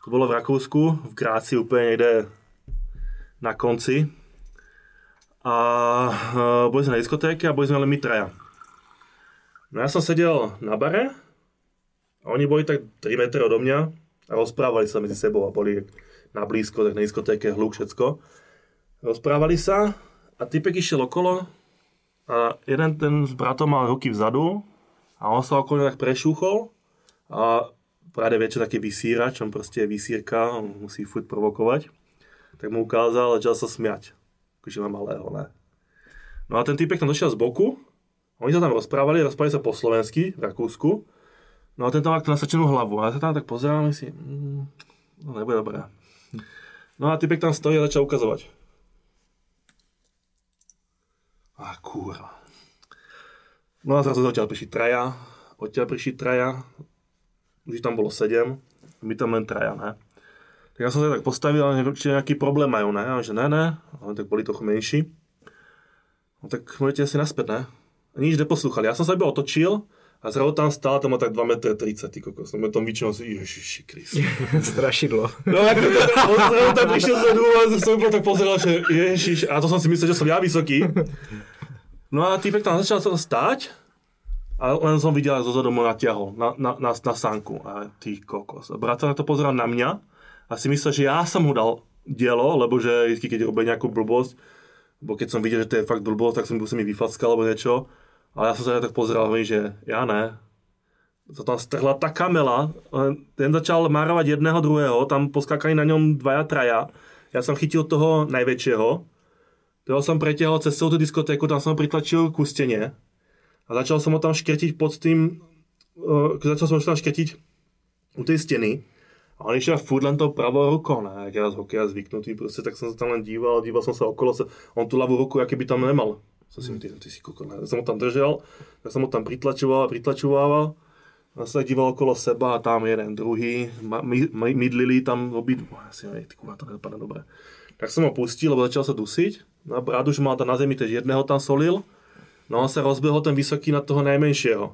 To bolo v Rakúsku, v Gráci, úplne niekde na konci. A uh, boli sme na diskotéke a boli sme ale my traja. No ja som sedel na bare a oni boli tak tri metre odo mňa a rozprávali sa medzi sebou a boli na blízko, tak na diskotéke, hluk, všetko. Rozprávali sa a typek išiel okolo. A jeden ten s bratom mal ruky vzadu a on sa okolo tak prešúchol a práve vie, čo taký vysírač, on proste je vysírka, on musí furt provokovať, tak mu ukázal a začal sa smiať, akože má malého, ne. No a ten týpek tam došiel z boku, oni sa tam rozprávali, rozprávali sa po slovensky, v Rakúsku, no a ten tam mal tú nasačenú hlavu a ja sa tam tak pozeral a myslím, mm, no nebude dobré. No a týpek tam stojí a začal ukazovať. A kurva. No a zrazu odtiaľ prišli traja, odtiaľ prišli traja, už tam bolo sedem, my tam len traja, ne. Tak ja som sa tak postavil, ale určite nejaký problém majú, ne. A že ne, ne, ale tak boli trochu menší. No tak môžete asi naspäť, ne. A nič neposlúchali, ja som sa iba otočil a zrazu tam stál, tam má tak dva metre tridsať, ty kokos. No tam vyčinal si, ježiši Kriste. Strašidlo. No ako zrazu tam prišiel za dôvod, som tak pozeral, že ježiš, a to som si myslel, že som ja vysoký. No a týpek tam začal sa stáť a len som videl, ako zo domu natiahol na, na, na, na sánku. A ty kokos. A brat sa na to pozeral na mňa a si myslel, že ja som mu dal dielo, lebo že keď robí nejakú blbosť, bo keď som videl, že to je fakt blbosť, tak som sa mi vyfackal alebo niečo. Ale ja som sa tak pozeral, že ja ne. Sa tam strhla tá kamela, ten začal márovať jedného druhého, tam poskákali na ňom dvaja traja. Ja som chytil toho najväčšieho, toho som pretiahol cez celú tú diskotéku, tam som pritlačil ku stene a začal som ho tam škrtiť pod tým, uh, začal som ho tam škrtiť u tej steny a on išiel furt len tou pravou rukou, ne, jak ja z hokeja zvyknutý, proste tak som sa tam len díval, díval som sa okolo, on tú ľavú ruku, aký by tam nemal. Som si myslel, ty si kokon, ja som ho tam držal, ja som ho tam pritlačoval a pritlačoval a sa díval okolo seba a tam jeden, druhý, my, my, mydlili tam obidva, ja si neviem, ty kurva, to nedopadne dobre. Tak som ho pustil, lebo začal sa dusiť. No a brat už mal tam na zemi, tež jedného tam solil, no on sa rozbehol ten vysoký na toho najmenšieho.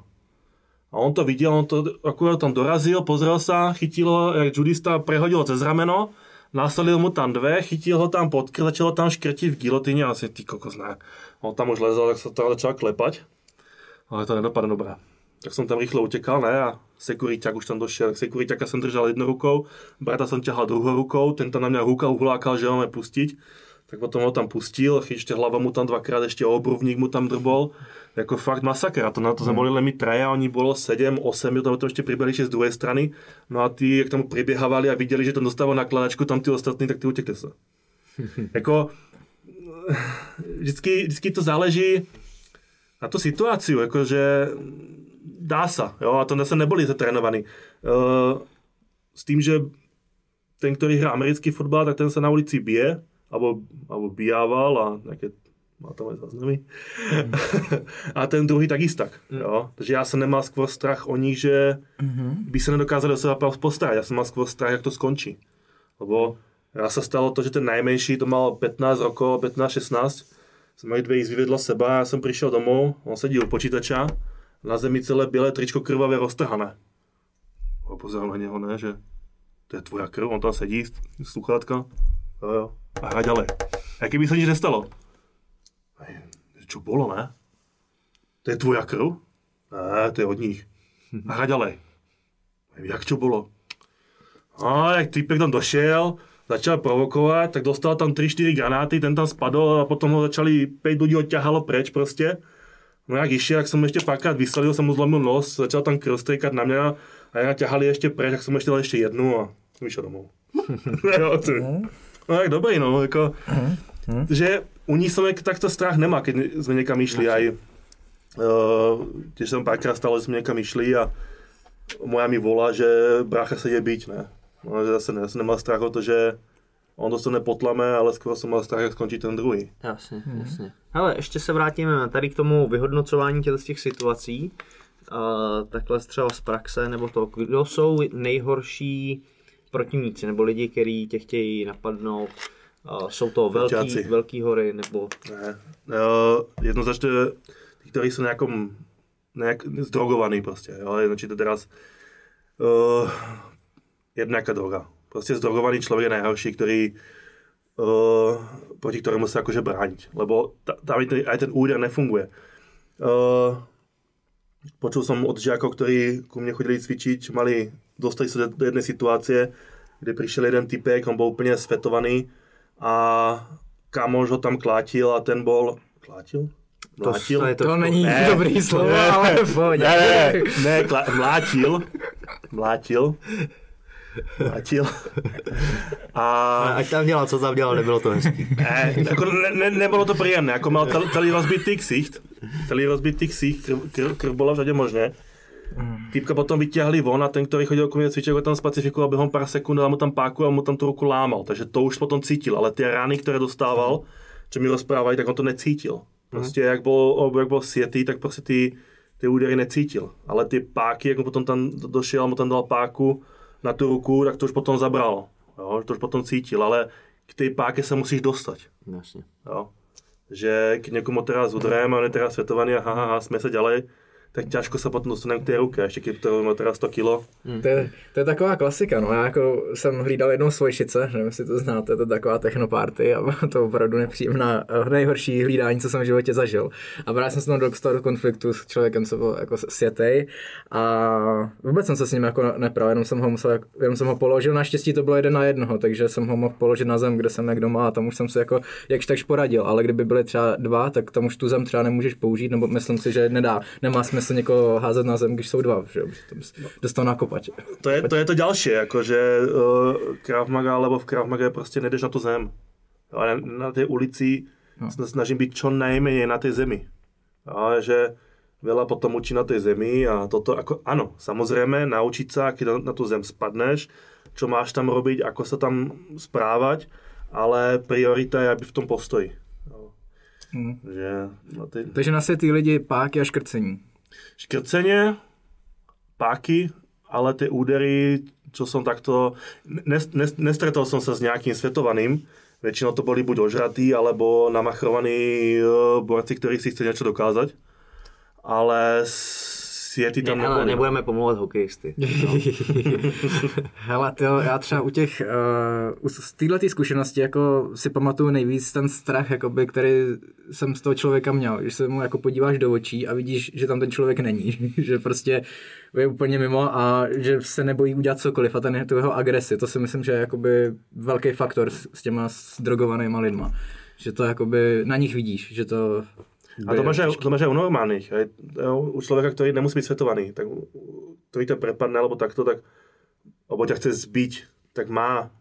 A on to videl, on to akurát tam dorazil, pozrel sa, chytil ho, jak judista, prehodil ho cez rameno, nasolil mu tam dve, chytil ho tam pod krk, začal ho tam škrtiť v gilotíne a asi ty kokos, ne. On tam už lezal, tak sa tam začal klepať, ale to nedopadne dobré. Tak som tam rýchlo utekal, ne, a sekuriťák už tam došiel, sekuriťáka som držal jednou rukou, brata som ťahal druhou rukou, ten tam na mňa ruka uhlákal, že ho máme pustiť. Tak potom ho tam pustil, ešte hlava mu tam dvakrát, ešte obruvník mu tam drbol. Jako fakt masaker. A to na to sme boli len my traja, oni bolo sedem, osem, tam to ešte pribehli ešte z druhej strany. No a tí, jak tam pribiehavali a videli, že tam dostával nakladačku, tam tí ostatní, tak tí utekli sa. Jako, vždycky, vždycky to záleží na tú situáciu, akože dá sa. Jo? A to sa neboli zatrénovaní. Uh, s tým, že ten, ktorý hrá americký futbal, tak ten sa na ulici bije, alebo, alebo bijával a nejaké má tam záznamy. Mm. A ten druhý tak jist tak. Mm. Jo? Takže já jsem nemal skvěl strach o nich, že mm-hmm. by se nedokázali o sebe postarat. Já jsem mal skvěl strach, jak to skončí. Lebo já se stalo to, že ten nejmenší to mal pätnásť rokov, pätnásť šestnásť. Jsem měl dvě jizvy vedla sebe, já jsem přišel domů, on sedí u počítača, na zemi celé bělé tričko krvavě roztrhané. A pozor na něho, ne, že to je tvoja krv, on tam sedí, sluchátka, jo, jo, a hra ďalej. A kdyby se nic nestalo? Čo bolo, ne? To je tvoja krv? Ne, to je od nich. A hra ďalej. Jak čo bolo? A jak týpek tam došel, začal provokovat, tak dostal tam tri štyri granáty, ten tam spadl a potom ho začali, päť ľudí odťahalo preč prostě. No jak išel, jak jsem ještě párkrát vysalil, jsem mu zlomil nos, začal tam krv stejkat na mě a já ťahali ještě preč, tak jsem ještě dal ještě jednu a vyšel domů. Jo, no tak dobrý, no, jako, že u ní jsem takto strach nemá, když jsme někam išli, aj, uh, když jsem párkrát stalo, že jsme někam išli a moja mi volá, že brácha se je být, ne. No, že zase ne, já jsem nemal strach o to, že on dostane potlame, ale skoro jsem mal strach, jak skončí ten druhý. Jasně, hmm. jasně. Hele, ještě se vrátíme tady k tomu vyhodnocování těch situací, uh, takhle třeba z praxe, nebo to, kdo jsou nejhorší protivníci, nebo lidi, kteří tě chtějí napadnout, uh, jsou to velký, velký hory, nebo... Ne, uh, jednoznačně ty, kteří jsou nějakom, nějak zdrogovaný prostě, jo, jednoznačně teraz... Uh, jednaká droga. Prostě zdrogovaný člověk je nejhorší, který, uh, proti kterému se jakože bránit. Lebo ta, tam ten, aj ten úder nefunguje. Uh, počul jsem od žáků, kteří ku mně chodili cvičit, mali, dostali se do jedné situace, kde přišel jeden typek, on byl úplně svetovaný a kamoš ho tam klátil a ten byl... Klátil? Mlátil? To, to, to není ne, dobrý slovo, ne, ale pojď. Ne, ne, ne klá, mlátil. Mlátil. Mlátil. A... Ať tam dělal, co tam dělal, nebylo to hezký. Ne, jako ne, ne, nebylo to příjemné, jako mal celý rozbitý ksicht, celý rozbitý ksicht, krv, krv, krv bola všade možné. Týpka potom vyťahli von a ten, který chodil ku mně cviček, ho tam spacifikoval během pár sekund, dal mu tam páku a mu tam tu ruku lámal, takže to už potom cítil, ale ty rány, které dostával, co mi rozprávají, tak on to necítil. Prostě jak byl, jak byl sjetý, tak prostě ty, ty údery necítil, ale ty páky, jak mu potom tam došel, mu tam dal páku na tu ruku, tak to už potom zabralo. Jo? To už potom cítil, ale k té páke se musíš dostat. Jasně. Jo? Že k někomu teda zudrem a on je teda světovaný a ha, ha, ha, jsme se dělej, tak těžko se potom dostaneme k té ruce, ještě když to má teda sto kilo. Hmm. To, je, to je taková klasika, no. Já jako jsem hlídal jednou svojšice, nevím, jestli to znáte, to je taková technoparty a to opravdu nepříjemná, nejhorší hlídání, co jsem v životě zažil. A právě jsem se tam dostal do konfliktu s člověkem, co byl jako sjetej a vůbec jsem se s ním jako nepral, jenom jsem ho musel, jenom jsem ho položil, naštěstí to bylo jeden na jednoho, takže jsem ho mohl položit na zem, kde jsem jak doma a tam už jsem se jako jakž takž poradil, ale kdyby byly třeba dva, tak tam už tu zem třeba nemůžeš použít, nebo myslím si, že nedá, nemá smysl se někoho házet na zem, když jsou dva, že dostal na kopače. To je to, je to další, jakože uh, Krav Maga, lebo v Krav Maga prostě nejdeš na tu zem. Ale na té ulici no. Snažím být čo nejméně na té zemi. A že veľa potom učí na té zemi a toto, ako, ano, samozřejmě naučit se, když na, na tu zem spadneš, čo máš tam robiť, ako se tam správať, ale priorita je, aby v tom postoji. Hmm. Že, na tý... Takže na světý lidi páky a škrcení. Škrceně, páky, ale ty údery, co jsem takto... Nestretol jsem se s nějakým světovaným, většinou to byli buď ožratý, alebo namachrovaný borci, kteří si chce něco dokázat, ale světy tam ne, ale nebudeme pomlouvat hokejisty. No. Hele, tyjo, já třeba u těch, uh, z této zkušenosti jako si pamatuju nejvíc ten strach, jakoby, který jsem z toho člověka měl. Když se mu jako podíváš do očí a vidíš, že tam ten člověk není, že prostě je úplně mimo a že se nebojí udělat cokoliv a ten je tu jeho agresi. To si myslím, že je jakoby velký faktor s, s těma zdrogovanýma lidma. Že to jakoby na nich vidíš, že to... A to máš, to máš u normálnych, aj, u človeka, ktorý nemusí byť svetovaný, tak ktorý to prepadne, alebo takto, tak, alebo ťa chce zbiť, tak má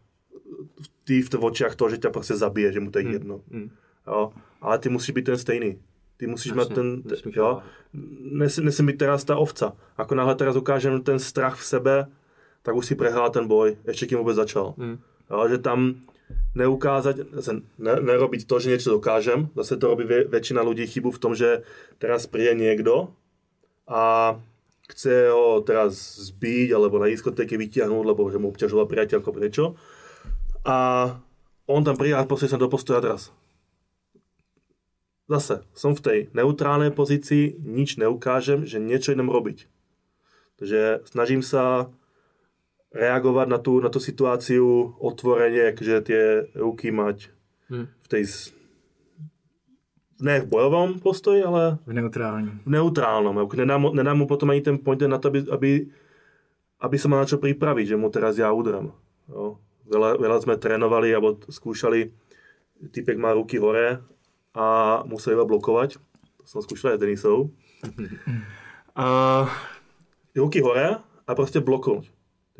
ty v očiach to, že ťa proste zabije, že mu to je jedno. Mm. Jo? Ale ty musíš byť ten stejný. Ty musíš mať ten, jo? Nesem, nesem byť teraz tá ovca. Ako náhle teraz ukážem ten strach v sebe, tak už si prehrál ten boj, ešte kým vôbec začal. Mm. Jo? Že tam neukázať, ne, nerobiť to, že niečo dokážem. Zase to robí väčšina ľudí chybu v tom, že teraz príde niekto a chce ho teraz zbiť alebo na diskotéke vytiahnuť, lebo že mu obťažoval priateľko prečo. A on tam príde a poslí sa do postoja teraz. Zase som v tej neutrálnej pozícii, nič neukážem, že niečo idem robiť. Takže snažím sa reagovat na tu, na tu situáciu otvoreně, že ty ruky mať hmm. v tej, ne v bojovém postoji, ale v neutrálním. V neutrálnom. Nedám, nedám mu potom ani ten point na to, aby, aby, aby se mal na čo připravit, že mu teraz já udrám. Jo. Veľa, veľa jsme trénovali nebo zkoušeli, typek má ruky hore a musel iba blokovať. To jsem zkoušel aj s Denisou. A ruky hore a prostě bloknout.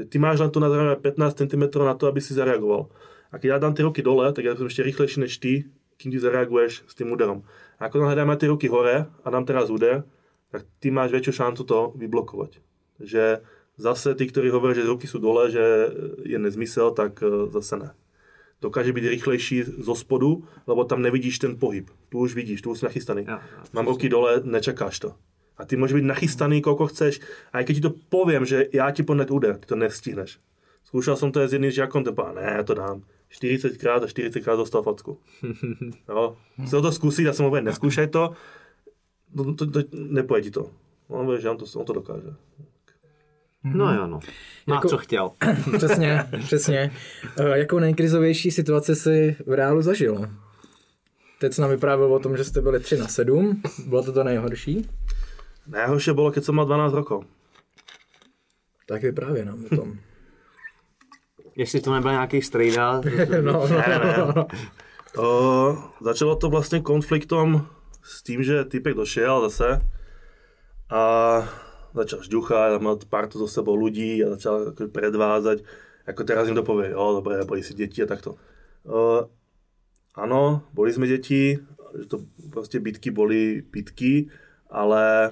Ty máš na to na pätnásť centimetrov na to, aby si zareagoval. A keď ja dám ty ruky dole, tak ja som ešte rýchlejší než ty, kým ty zareaguješ s tým úderom. A ako náhle dám ty ruky hore a dám teraz úder, tak ty máš väčšiu šancu to vyblokovať. Takže zase tí, ktorí hovorí, že ruky sú dole, že je nezmysel, tak zase ne. Dokáže byť rýchlejší zo spodu, lebo tam nevidíš ten pohyb. Tu už vidíš, tu už si nachystaný. Ja, ja, Mám ruky dole, nečakáš to. A ty můžeš být nachystaný, koľko chceš. A i když ti to povím, že já ti podnet úder, ty to nestihneš. Zkoušel jsem to je s jedným žiakom, typu, ne, já to dám. štyridsaťkrát a štyridsaťkrát dostal facku. Jo. Chcel to zkusit, já jsem hovoril, neskúšaj to. to, to, to nepojde ti to. On no, že on to, on to dokáže. No jo, no. Má jako, co chtěl. Přesně, přesně. Uh, jakou nejkrizovější situaci si v reálu zažil? Teď jsi nám vyprávěl o tom, že jste byli tri na sedem. Bylo to to nejhorší? Najhoršie bolo, keď som mal dvanásť rokov. Tak vyprávě nám o tom. Jestli to nebyl nějaký strejda. No, no, ne, ne. no. O, začalo to vlastně konfliktom s tím, že typek došiel zase a začal žduchať, mal partu so sebou ľudí a začal predvázať. Ako teraz im to povie, jo, dobré, boli si deti a takto. O, ano, boli sme deti, že to prostě bitky boli bitky, ale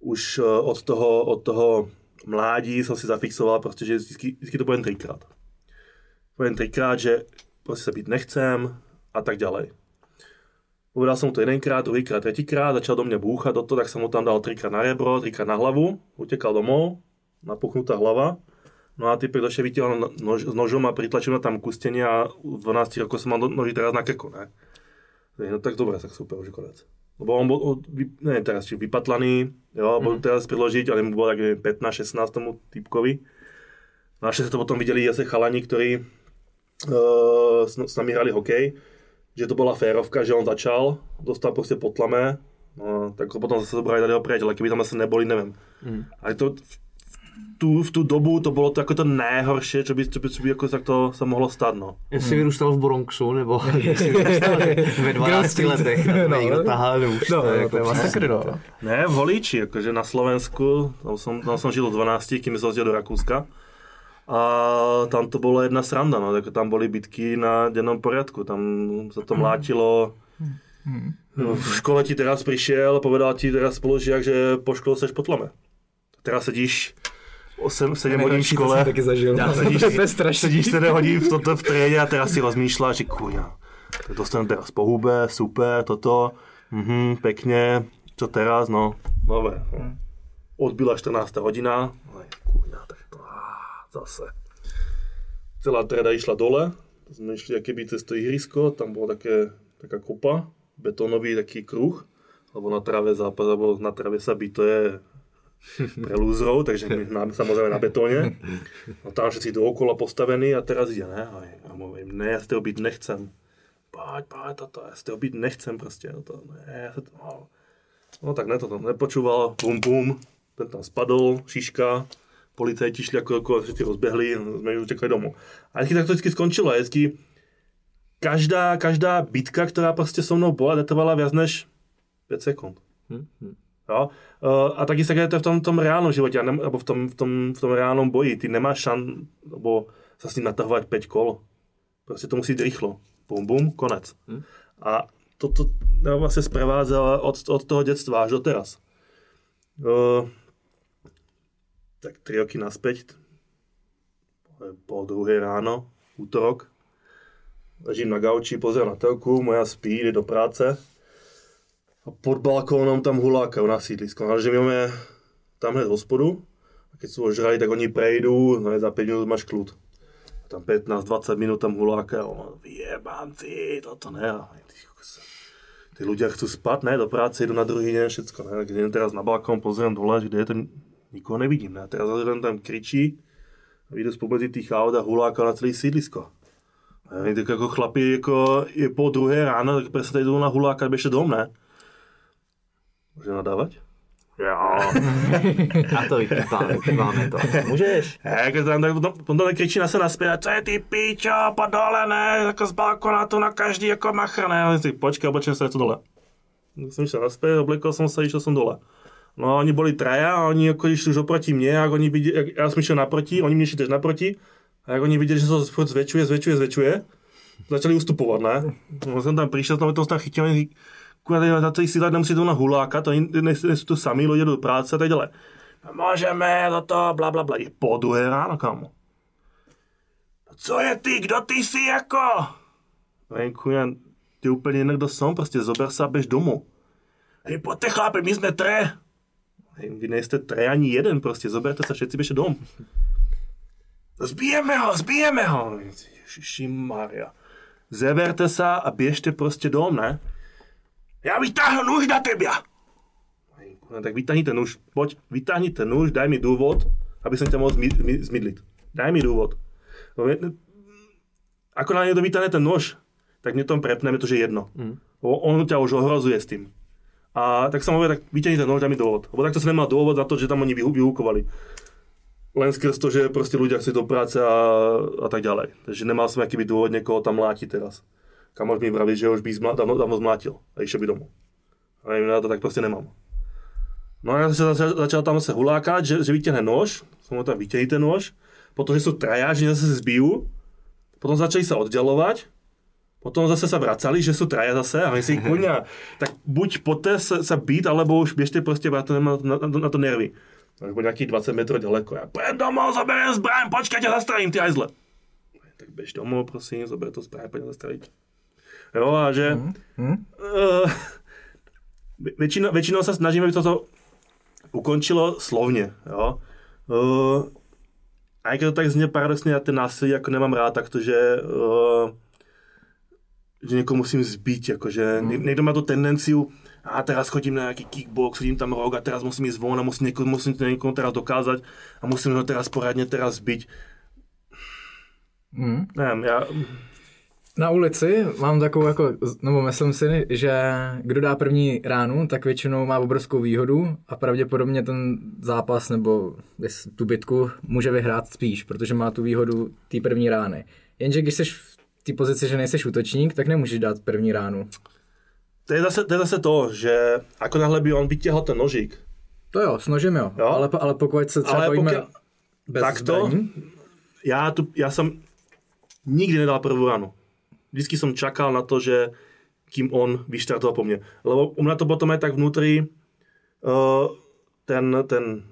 už od toho, od toho mládí jsem si zafixoval, prostě, že vždycky, vždycky to poviem trikrát. Poviem trikrát, že prostě se být nechcem a tak ďalej. Povedal jsem mu to jedenkrát, druhýkrát, třetíkrát, začal do mě bůchat do toho, tak jsem mu tam dal trikrát na rebro, trikrát na hlavu, utekal domů, napuchnutá hlava. No a typek došel vytiahol nož, s nožom a pritlačil na tam kustenie a v dvanástich rokoch jsem mal noži teraz na krku, ne? No tak dobré, tak super, už konec. Lebo on bol, neviem teraz, či vypatlaný, jo, bol teraz priložiť, ale mu bolo tak pätnásť šestnásť tomu typkovi. Naše sa to potom videli zase chalani, ktorí uh, s, s nami hrali hokej, že to bola férovka, že on začal, dostal proste potlame, no, tak ho potom zase zobrali dali ho priateľa, keby tam zase neboli, neviem. Mm. Ale to, v, tu, v tú dobu to bolo to, ako to najhoršie, čo by, čo by, čo by ako sa, to, sa mohlo stať, no. Jestli hmm. vyrůstal v Bronxu, nebo jestli vyrůstal ve dvanácti letech, tak no, někdo tahal do účtu, no, to, jako to je masakr, no. Ne, v Holíči, jakože na Slovensku, tam jsem, tam jsem žil od dvanácti, kým jsem jel do Rakouska, a tam to bylo jedna sranda, no, tak tam byly bitky na dennom poriadku, tam se to mlátilo. Hmm. Hmm. No, v škole ti teraz přišel, povedal ti teraz spolužiak, že po škole seš po tlame. Teraz sedíš osem sedem hodín v škole. Taky zažil. Já sedíš, to je strašný. Sedíš sedem hodín v toto v tréně a teraz si rozmýšľaš, že kůňa, tak dostanu teraz po hube, super, toto, mhm, pekně, čo teraz, no, nové. No. Odbyla štrnásta hodina, ale kůňa, tak to, zase. Celá tréda išla dole, jsme išli jakoby cez to ihrisko, tam byla také, taká kopa, betonový taký kruh, alebo na tráve zápas, alebo na tráve sabí, to je pre lúzrov, takže my máme samozřejmě na betóně. No tam všetci do okola postavený a teraz jde, ne? A mluvím, ne, já si toho být nechcem. Páť, páť, tato, já si toho být nechcem prostě. No, to, ne, to, no. no tak ne, to tam nepočúval, bum, bum, ten tam spadl, šiška, policajti šli jako okolo, všetci rozběhli, jsme už utekli domů. A vždycky tak to vždycky skončilo, vždycky každá, každá bitka, která prostě so mnou byla, netrvala viac než päť sekúnd. Hm? Jo? A taky se je to v tom, tom reálnom životě, ne, nebo v tom, v, tom, v tom reálnom boji. Ty nemáš šanc, nebo se s ním natahovat pět kol. Prostě to musí jít rychlo. Bum, bum, konec. Hmm. A to, to vlastně sprevázelo od, od toho dětstva až do teraz. Uh, tak tři roky naspäť, po druhé ráno, útorok, ležím na gauči, pozerám na telku, moja spí, jde do práce. A pod balkónom tam hulákajú na sídlisko. Takže my máme tamhle hospodu. A keď sú ožrali, tak oni prejdú, no za päť minút máš kľud. A tam pätnásť dvadsať minút tam hulákajú. Jebanci, toto ne. Tí ľudia chcú spať, ne, do práce, idú na druhý deň, všetko, ne. Tak idem teraz na balkón, pozerám dole, kde je ten, nikoho nevidím, ne. Teraz ten tam kričí, vyjde spomedzi tých aut a hulákajú na celé sídlisko. A oni tak ako chlapi, jako je po druhé ráno, tak presne idú na hulákať ešte dom, ne. Může nadávat? Jo. A to vypípáme, vypípáme to. Můžeš? Jako tam tak, potom tak kričí na se naspět, co je ty píčo, po dole, ne, jako z balkona tu na každý, jako machr, ne. A oni si, počkej, oblečím se něco dole. Jsem šel naspět, oblekl jsem se, išel jsem dole. No oni byli traja a oni jako šli už oproti mě, jak oni viděli, jak já jsem šel naproti, oni mě šli tež naproti, a jak oni viděli, že se to furt zvětšuje, zvětšuje, zvětšuje, začali ustupovat, ne. No, jsem tam přišel, tam to tam chytil, na celý sídlách nemusí jít na huláka, to nejsou tu sami lidé do práce a tak dále. Můžeme do toho, bla, bla, bla. I po druhé ráno, kámo. Co je ty, kdo ty jsi jako? Venku, já, ty úplně jinak, kdo jsem, prostě zober se a běž domů. Hej, pojďte chlapi, my jsme tre. Hej, vy nejste tre ani jeden, prostě zoberte se, všetci běžte domů. Zbijeme ho, zbijeme ho. Ježišimaria. Zeberte se a běžte prostě domů, ne? Já vytáhnu nůž na tebe. No, tak vytáhni ten nůž, pojď, vytáhni ten nůž, daj mi důvod, aby jsem tě mohl zmidlit. Daj mi důvod. Ako na někdo vytáhne ten nůž, tak mě tom prepne, mě to, že jedno. Mm. On tě už ohrozuje s tím. A tak samozřejmě, tak vytáhni ten nůž, daj mi důvod. Lebo takto se nemá důvod za to, že tam oni vyhukovali. Len skrz to, že prostě ľudia chci do práce a, a tak dále. Takže nemá jsem jakýby důvod někoho tam mlátit teraz. Kamoř mi praví, že už bych zmlátil, dávno, dávno zmlátil a išel by domů. A nevím, já to tak prostě nemám. No a já začal, začal tam se hulákat, že, že vytěhne nož, jsem tam vytěhli ten nož, protože jsou trajáži, že zase zbiju, potom začali se oddělovat, potom zase se vracali, že jsou traja zase a oni si koňa, tak buď poté se, se být, alebo už běžte prostě, já to nemám na, na, na to nervy. Až byl nějaký dvacet metrů daleko, já pojď domů, zaberem zbraň, počkej, tě zastavím, ty ajzle. Tak běž domů, prosím, zaber to zbraň, pojď zastavit. Jo, a že hmm. Hmm. Uh, většinou, většinou se snažíme, aby toto ukončilo slovně, jo. Uh, a jak to tak zně paradoxně, já ten násilí jako nemám rád, tak to, že, uh, že někoho musím zbít, jakože hmm. někdo má tu tendenciu, a teraz chodím na nějaký kickbox, chodím tam rok a teraz musím jít zvon a musím někomu, musím někomu teraz dokázat a musím ho teraz poradně teraz zbít. Hmm. Nevím, já... Na ulici mám takovou jako, nebo myslím si, že kdo dá první ránu, tak většinou má obrovskou výhodu a pravděpodobně ten zápas nebo tu bitku může vyhrát spíš, protože má tu výhodu té první rány. Jenže když jsi v té pozici, že nejseš útočník, tak nemůžeš dát první ránu. To je zase to, je zase to že ako náhle by on vytěhl ten nožík. To jo, s nožem jo, jo? Ale, ale pokud se třeba pojíme poky... bez takto, zbraní. Já, tu, já jsem nikdy nedal prvou ránu. Vždycky jsem čakal na to, že kým on vyštartoval po mně. Lebo u mě to potom je tak vnútri uh, ten, ten,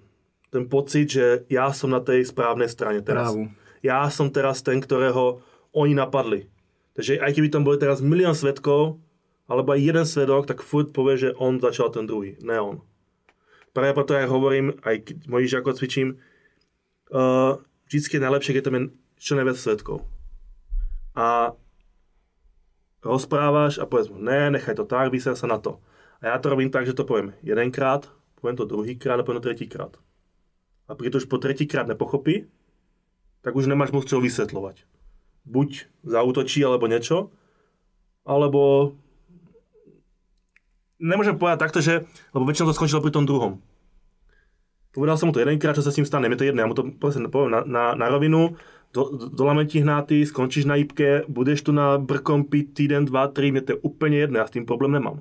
ten pocit, že já jsem na té správné straně teraz. Právu. Já jsem teraz ten, kterého oni napadli. Takže aj kdyby tam byli teraz milion svedkov, alebo aj jeden svedok, tak furt povie, že on začal ten druhý, ne on. Právě proto já hovorím, aj keď moji žákov cvičím, uh, vždycky je najlepšie, keď tam je čo neviac svedkov. A rozpráváš a povieš mu, ne, nechaj to tak, vyser sa na to. A já to robím tak, že to povím jedenkrát, povím to druhýkrát a povím to tretíkrát. A když to už po tretíkrát nepochopí, tak už nemáš moc čeho vysvetľovať. Buď zaútočí alebo niečo, alebo nemôžem povedať takto, že lebo väčšinou to skončilo pri tom druhom. Povedal som mu to jedenkrát, čo sa s ním stane, mi to jedno, ja mu to prosím poviem na, na, na rovinu, doláme do ti hnáty, skončíš na jipke, budeš tu na brkom pít týden, dva, tři, mě to je úplně jedno, já s tím problém nemám.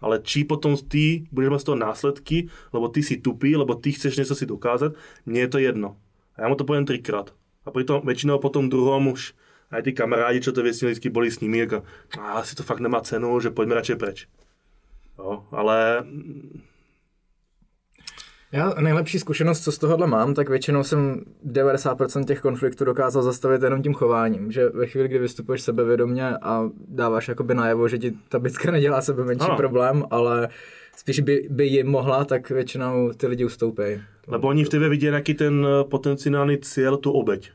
Ale či potom ty budeš mít z toho následky, lebo ty si tupý, lebo ty chceš něco si dokázat, mně je to jedno. A já mu to povím třikrát. A pritom většinou potom druhom už, aj ty kamarádi, čo to většinou vždycky byli s nimi, jako, a si to fakt nemá cenu, že pojďme radši preč. Jo, ale... Já nejlepší zkušenost, co z tohohle mám, tak většinou jsem devadesát procent těch konfliktů dokázal zastavit jenom tím chováním, že ve chvíli, kdy vystupuješ sebevědomě a dáváš jakoby najevo, že ti ta bitka nedělá sebe menší ano. problém, ale spíš by, by jim mohla, tak většinou ty lidi ustoupí. Lebo oni v tebe vidí jaký ten potenciální cíl, tu obeť.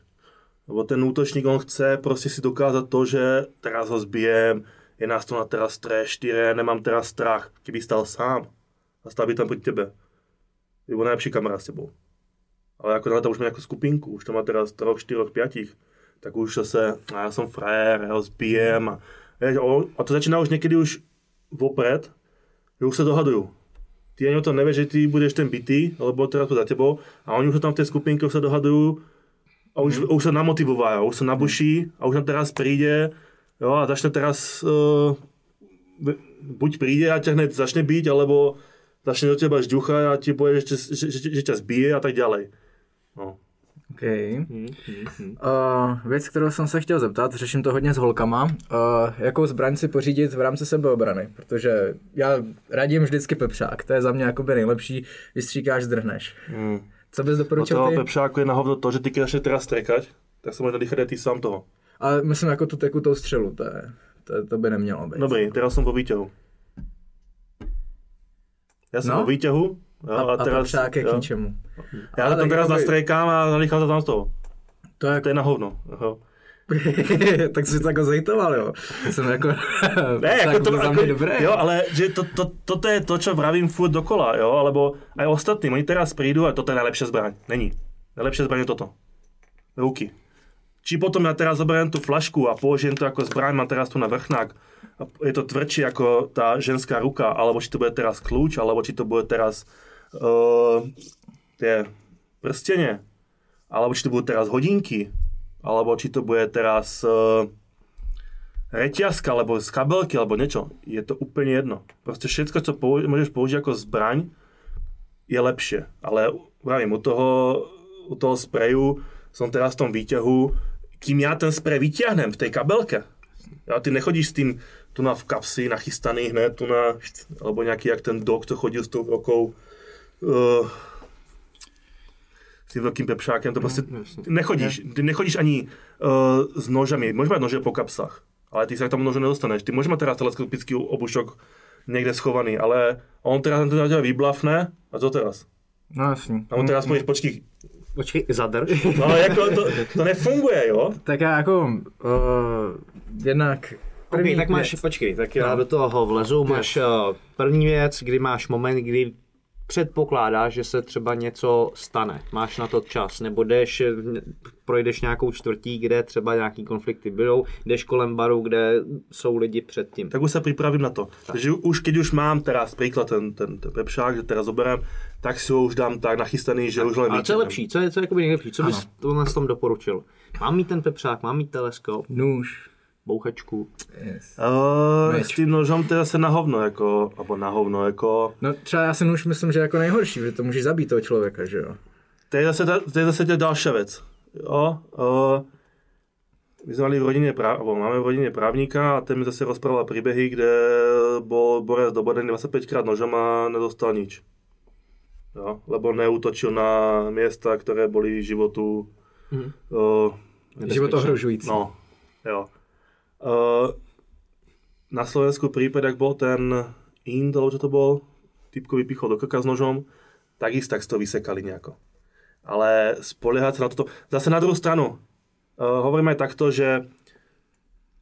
Lebo ten útočník, on chce prostě si dokázat to, že teraz ho zbijem, je nás to na teraz tři, čtyři, nemám teraz strach, kdyby stál sám a stál by tam proti tebe. Nebo nejlepší kamarád s tebou. Ale jako to už má jako skupinku, už to má teraz troch, čtyroch, pětich, tak už zase, já jsem frajer, já ho zbijem. A, a to začíná už někdy už vopred, že už se dohadují. Ty ani o tom nevíš, že ty budeš ten bitý, alebo teraz to za tebou, a oni už tam v té skupinke už se dohadují a už, hmm. už se namotivovají, už se nabuší a už tam teraz přijde, jo, a začne teraz, uh, buď přijde a tě hned začne být, alebo začne do teba žduchať a ti povie, že, že, že, že ťa zbije a tak ďalej. No. OK. Mm, mm, mm. Uh, věc, kterou jsem se chtěl zeptat, řeším to hodně s holkama, uh, jakou zbraň si pořídit v rámci sebeobrany, protože já radím vždycky pepřák, to je za mě jakoby nejlepší, vystříkáš, zdrhneš. Mm. Co bys doporučil ty? Od toho pepřáku je na hovno to, že ty když teraz strekať, tak se možná dýchat i ty sám toho. Ale myslím jako tu tekutou střelu, to, je, to, to by nemělo být. Dobrý, teraz jsem po výťahu. Já jsem no. o výťahu a, a, a teraz... A k ničemu. Já ale tam teraz by... nastrékám a nalichám to tam z toho. To je, to je na hovno. Tak jsi to jako zhejtoval, jo. Jsem jako... ne, jako to jako, dobré. Jo, ale že to, to, toto je to, čo vravím furt dokola, jo. Alebo aj ostatní, oni teraz prídu a toto je najlepšia zbraň. Není. Najlepšia zbraň je toto. Ruky. Či potom ja teraz zoberiem tu flašku a položím to jako zbraň, mám teraz tu na vrchnák. Je to tvrdší jako ta ženská ruka, alebo či to bude teraz kľúč, alebo či to bude teraz uh, tie prsteně, alebo či to budou teraz hodinky, alebo či to bude teraz uh, reťazka, alebo z kabelky, alebo niečo. Je to úplně jedno. Prostě všetko, co použi- můžeš použít jako zbraň, je lepšie. Ale pravím, u toho, u toho spreju som teraz v tom výťahu, kým já ten sprej vyťahnem v tej kabelke. Ja, ty nechodíš s tím tu na v kapsi, nachystaný hned, tu na, alebo nějaký, jak ten dok, co chodil s tou rokou, uh, s tím velkým pepšákem, to prostě, ty nechodíš, ty nechodíš ani uh, s nožami, můžeš mít nože po kapsách, ale ty se k tomu nožu nedostaneš, ty můžeš mít teda teleskopický obušok někde schovaný, ale on teda ten teda vyblafne, a co teraz? No jasný. A on teda spoješ, počkej, Počkej, zadrž. No ale jako to, to nefunguje, jo? Tak já jako, uh, jednak první okay, tak máš, věc. Počkej, tak já no. do toho vlezu, máš uh, první věc, kdy máš moment, kdy předpokládáš, že se třeba něco stane, máš na to čas, nebo jdeš, projdeš nějakou čtvrtí, kde třeba nějaký konflikty budou, jdeš kolem baru, kde jsou lidi předtím. Tak už se připravím na to, tak. Že už, když už mám teraz příklad ten, ten, ten pepšák, že teraz oberám, tak si ho už dám tak nachystaný, že tak. Už lepší. A co je lepší, co je, co je jakoby nejlepší, co bys tohle s tom doporučil? Mám mít ten pepšák, mám mít teleskop, nůž, bouchačku. Yes. Uh, s tím nožem teda se na hovno, jako, nebo na hovno, jako... No třeba já si nůž myslím, že jako nejhorší, že to může zabít toho člověka, že jo? To je zase, to je zase další věc. Jo, uh, my jsme v rodině, práv, máme v rodině právníka a ten mi zase rozprával příběhy, kde byl borec dobadený dvacet pětkrát nožem a nedostal nič. Jo, lebo neútočil na města, které byly životu... Mm. Uh, život ohrožující. No, jo. Uh, na Slovensku prípad, ak bol ten Ind, alebo čo to bol, typko vypichol do kaka s nožom, tak isto tak to vysekali nejako. Ale spoliehať sa na toto. Zase na druhú stranu, uh, hovorím aj takto, že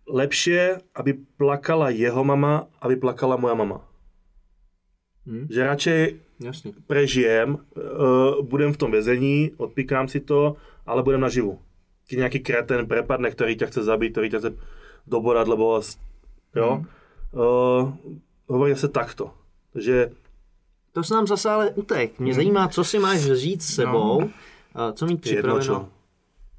lepšie, aby plakala jeho mama, aby plakala moja mama. Hmm. Že radšej Jasne. Prežijem, uh, budem v tom väzení, odpíkám si to, ale budem naživu. Keď nejaký kreten prepadne, ktorý ťa chce zabiť, ktorý ťa chce... doborat, lebo jo, hmm. uh, hovorí se takto, že... To se nám zase ale utek, mě hmm. zajímá, co si máš říct s sebou, no. uh, co mít připraveno.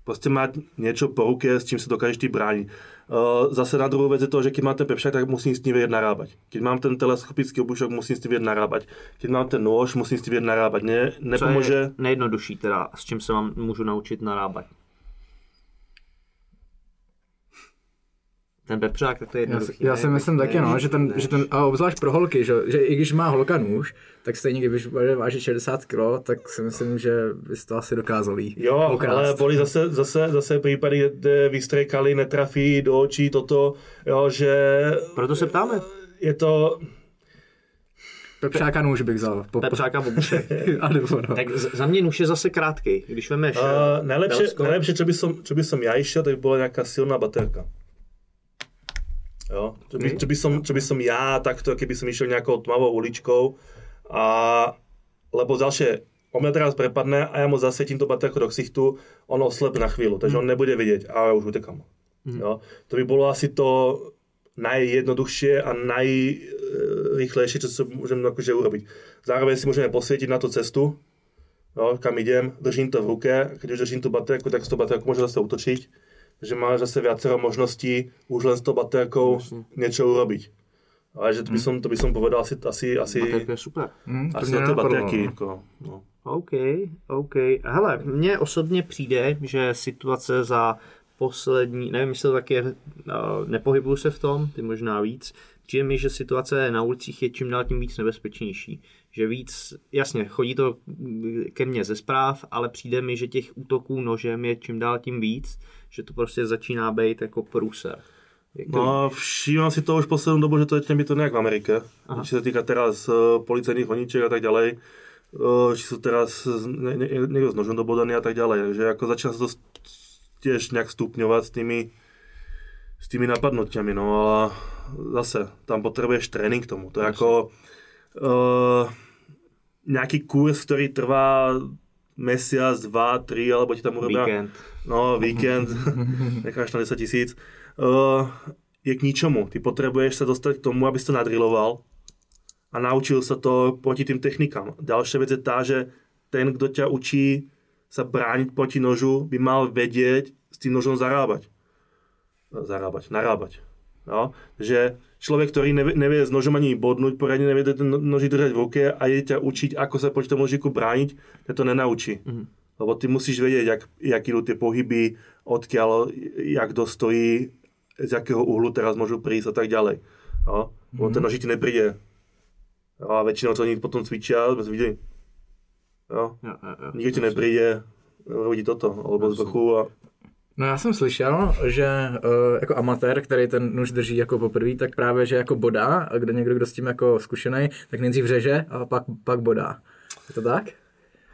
Prostě mít něco po ruce, s čím se dokážeš ty bránit. Uh, zase na druhou věc je to, že když mám ten pepšák, tak musím s ním vědět narábat. Když mám ten teleskopický obušok, musím s tím vědět narábat. Když mám ten nůž, musím s tím vědět narábat. Ne, nepomůže... je nejjednodušší teda, s čím se vám můžu naučit narábat? ten bepřák, tak to je jednoduchý. Já si myslím taky, no, že ten, že ten, a obzvlášť pro holky, že, že i když má holka nůž, tak stejně, když váží šedesát kilogramů, tak si myslím, že bys to asi dokázal jí jo, okrást. Ale byly zase, zase, zase případy, kde vystrekali, netrafí do očí toto, jo, že... Proto se ptáme. Je to... Pepřáka nůž bych vzal. Po... Pepřáka bobuše. No. Tak za mě nůž je zase krátký, když vemeš... Uh, nejlepší, nejlepší, čo by som, čo by som ja išiel, tak by bola nejaká silná baterka. Jo? Čo by, čo by, som, čo by som ja takto, keby som išiel nejakou tmavou uličkou a... Lebo ďalšie, on mňa teraz prepadne a ja mu zasvietím to baterku do ksichtu, on oslep na chvíľu, takže mm. on nebude vedieť a ja už utekám. Mm. Jo? To by bolo asi to najjednoduchšie a najrychlejšie, čo sa môžeme akože urobiť. Zároveň si môžeme posvietiť na tú cestu, jo, kam idem, držím to v ruke, keď už držím tú baterku, tak s tou baterkou môžem zase utočiť, že máš zase viacero možností už len s tou baterkou niečo urobiť. Ale že to by som, to by som povedal asi, asi, asi, mm, asi na to baterky. Jako, no. OK, OK. Hele, mně osobně přijde, že situace za poslední, nevím, jestli to tak je, nepohybuju se v tom, ty možná víc, přijde mi, že situace na ulicích je čím dál tím víc nebezpečnější. Že víc, jasně, chodí to ke mně ze zpráv, ale přijde mi, že těch útoků nožem je čím dál tím víc, že to prostě začíná být jako průser. No, všímám si to už poslednou dobu, že to je to nejak v Amerike. Aha. Či sa týka teraz policajných honičiek a tak ďalej. Či sú teraz ne, ne, niekto s nožom dobodaný a tak ďalej. Že ako začína sa to tiež nejak stupňovať s tými, s tými napadnutiami. No a zase, tam potrebuješ tréning k tomu. To je ako uh, nejaký kurz, ktorý trvá mesiac, dva, tri, alebo ti tam urobia... Víkend. No, víkend. Necháš na deset tisíc. Uh, je k ničomu. Ty potrebuješ sa dostať k tomu, aby si to nadriloval a naučil sa to proti tým technikám. Ďalšia vec je tá, že ten, kto ťa učí sa brániť proti nožu, by mal vedieť s tým nožom zarábať. Zarábať, narábať. No? Že človek, ktorý nevie, nevie s nožom ani bodnúť, poriadne nevie ten nožík držať v ruke a ide ťa učiť, ako sa proti tomu nožíku brániť, ťa to nenaučí. Mm-hmm. Lebo ty musíš vedieť, jak, jak idú tie pohyby, odkiaľ, jak dostojí, z jakého uhlu teraz môžu prísť a tak ďalej. Jo? Lebo ten nožík ti nepríde. Jo? A väčšinou to oni potom cvičia, sme si videli. Jo? Jo, jo, jo, nikde ti nepríde, robí toto, alebo z vrchu a... No já jsem slyšel, že uh, jako amatér, který ten nůž drží jako poprvé, tak právě, že jako bodá, a kdo někdo, kdo s tím jako zkušený, tak nejdřív řeže a pak, pak bodá. Je to tak?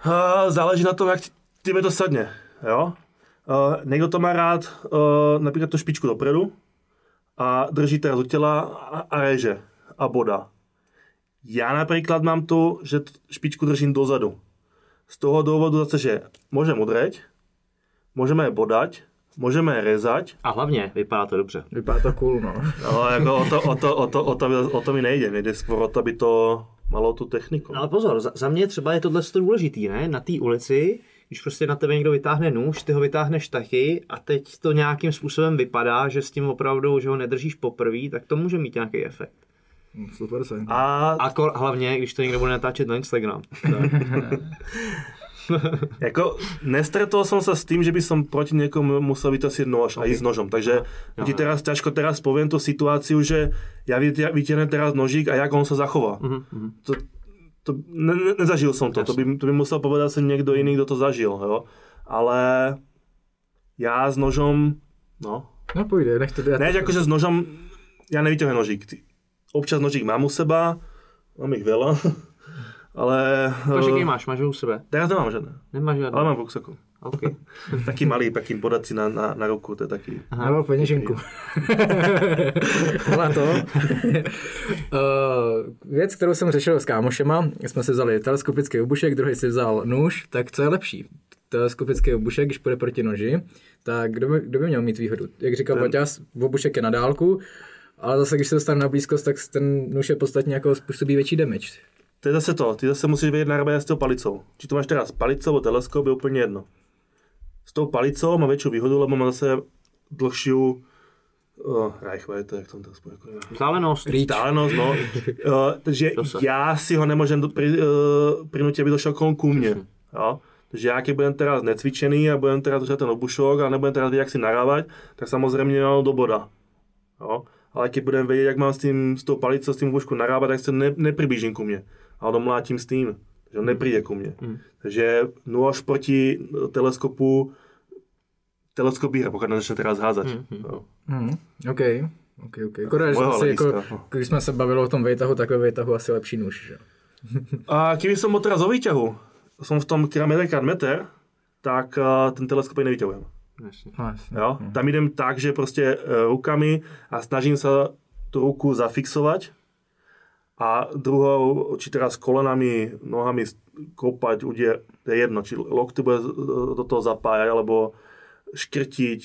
Uh, záleží na tom, jak tebe to sadne, jo? Uh, někdo to má rád, uh, například tu špičku dopredu a drží teraz u těla a, a reže a bodá. Já například mám tu, že špičku držím dozadu. Z toho důvodu zase, že můžeme udřeť, můžeme je bodať, můžeme je rezať. A hlavně vypadá to dobře. Vypadá to cool, no. No, jako o to, o to, o to, o to, o to mi nejde, nejde skoro o to, aby to... malou tu techniku. Ale pozor, za, za mě třeba je tohle důležitý, ne? Na té ulici, když prostě na tebe někdo vytáhne nůž, ty ho vytáhneš taky a teď to nějakým způsobem vypadá, že s tím opravdu, že ho nedržíš poprvé, tak to může mít nějaký efekt. Super se. A, a kol, hlavně, když to někdo bude natáčet na Instagram. Jako, nestretol som sa s tým, že by som proti niekomu musel vytasiť nož okay. a ísť s nožom. Takže no, ti teraz ťažko teraz poviem tú situáciu, že ja vytiahnem teraz nožík a jak on sa zachová. Mm-hmm. To, to, ne, nezažil som to. To by, to by musel povedať sa niekto iný, kto to zažil. Jo? Ale ja s nožom... No, no pôjde, nech to... Ja ne, akože s nožom... Ja nevytiahnem nožík. Občas nožík mám u seba, mám ich veľa. Ale... Kožíky máš, máš u sebe? Teraz nemám žádné. Nemáš žádné? Ale mám v ruksaku. Okay. Taký malý, taký bodací na, na, na ruku, to je taký... Aha, mám peněženku. Hele to. Uh, věc, kterou jsem řešil s kámošema, jsme si vzali teleskopický obušek, druhý si vzal nůž, tak co je lepší? Teleskopický obušek, když půjde proti noži, tak kdo by, kdo by měl mít výhodu? Jak říkal Paťas, obušek je na dálku, ale zase, když se dostane na blízkost, tak ten nůž je podstatně jako způsobí větší damage. To je zase to, ty zase musíš vedieť narábať s tou palicou. Či to máš teraz palicou alebo teleskop, je úplne jedno. S tou palicou má väčšiu výhodu, lebo má zase dlhšiu... Uh, Reichweite, jak tam teraz povedal. Vzdálenosť. Vzdálenosť, no. Uh, takže ja si ho nemôžem pri, uh, prinútiť, aby došiel kolom ku mne. Jo? Takže ja keď budem teraz necvičený a budem teraz držať ten obušok a nebudem teraz vedieť, jak si narábať, tak samozrejme nemám do boda. Jo? Ale když budem vědět, jak mám s tím, s tou palicou, s tím pušku narábat, tak se ne, nepriblížím ku mně. Ale domlátím s tím, že on nepríde ku mně. Mm. Takže nůž proti teleskopu, teleskop hra, pokud nezačne teraz házat. Mm. Jo. Mm. OK. OK, OK. Akorát, že asi jako, když jsme se bavili o tom výtahu, tak ve výtahu asi lepší nůž, že? A když jsem byl teraz o výtahu, jsem v tom kilometr krát metr, tak ten teleskop nevyťahujem. Jo? Tam jdem tak, že prostě rukami a snažím se tu ruku zafixovat a druhou, či teraz kolenami, nohami kopať, udier, to je jedno, či lokty bude do toho zapájať, alebo škrtiť,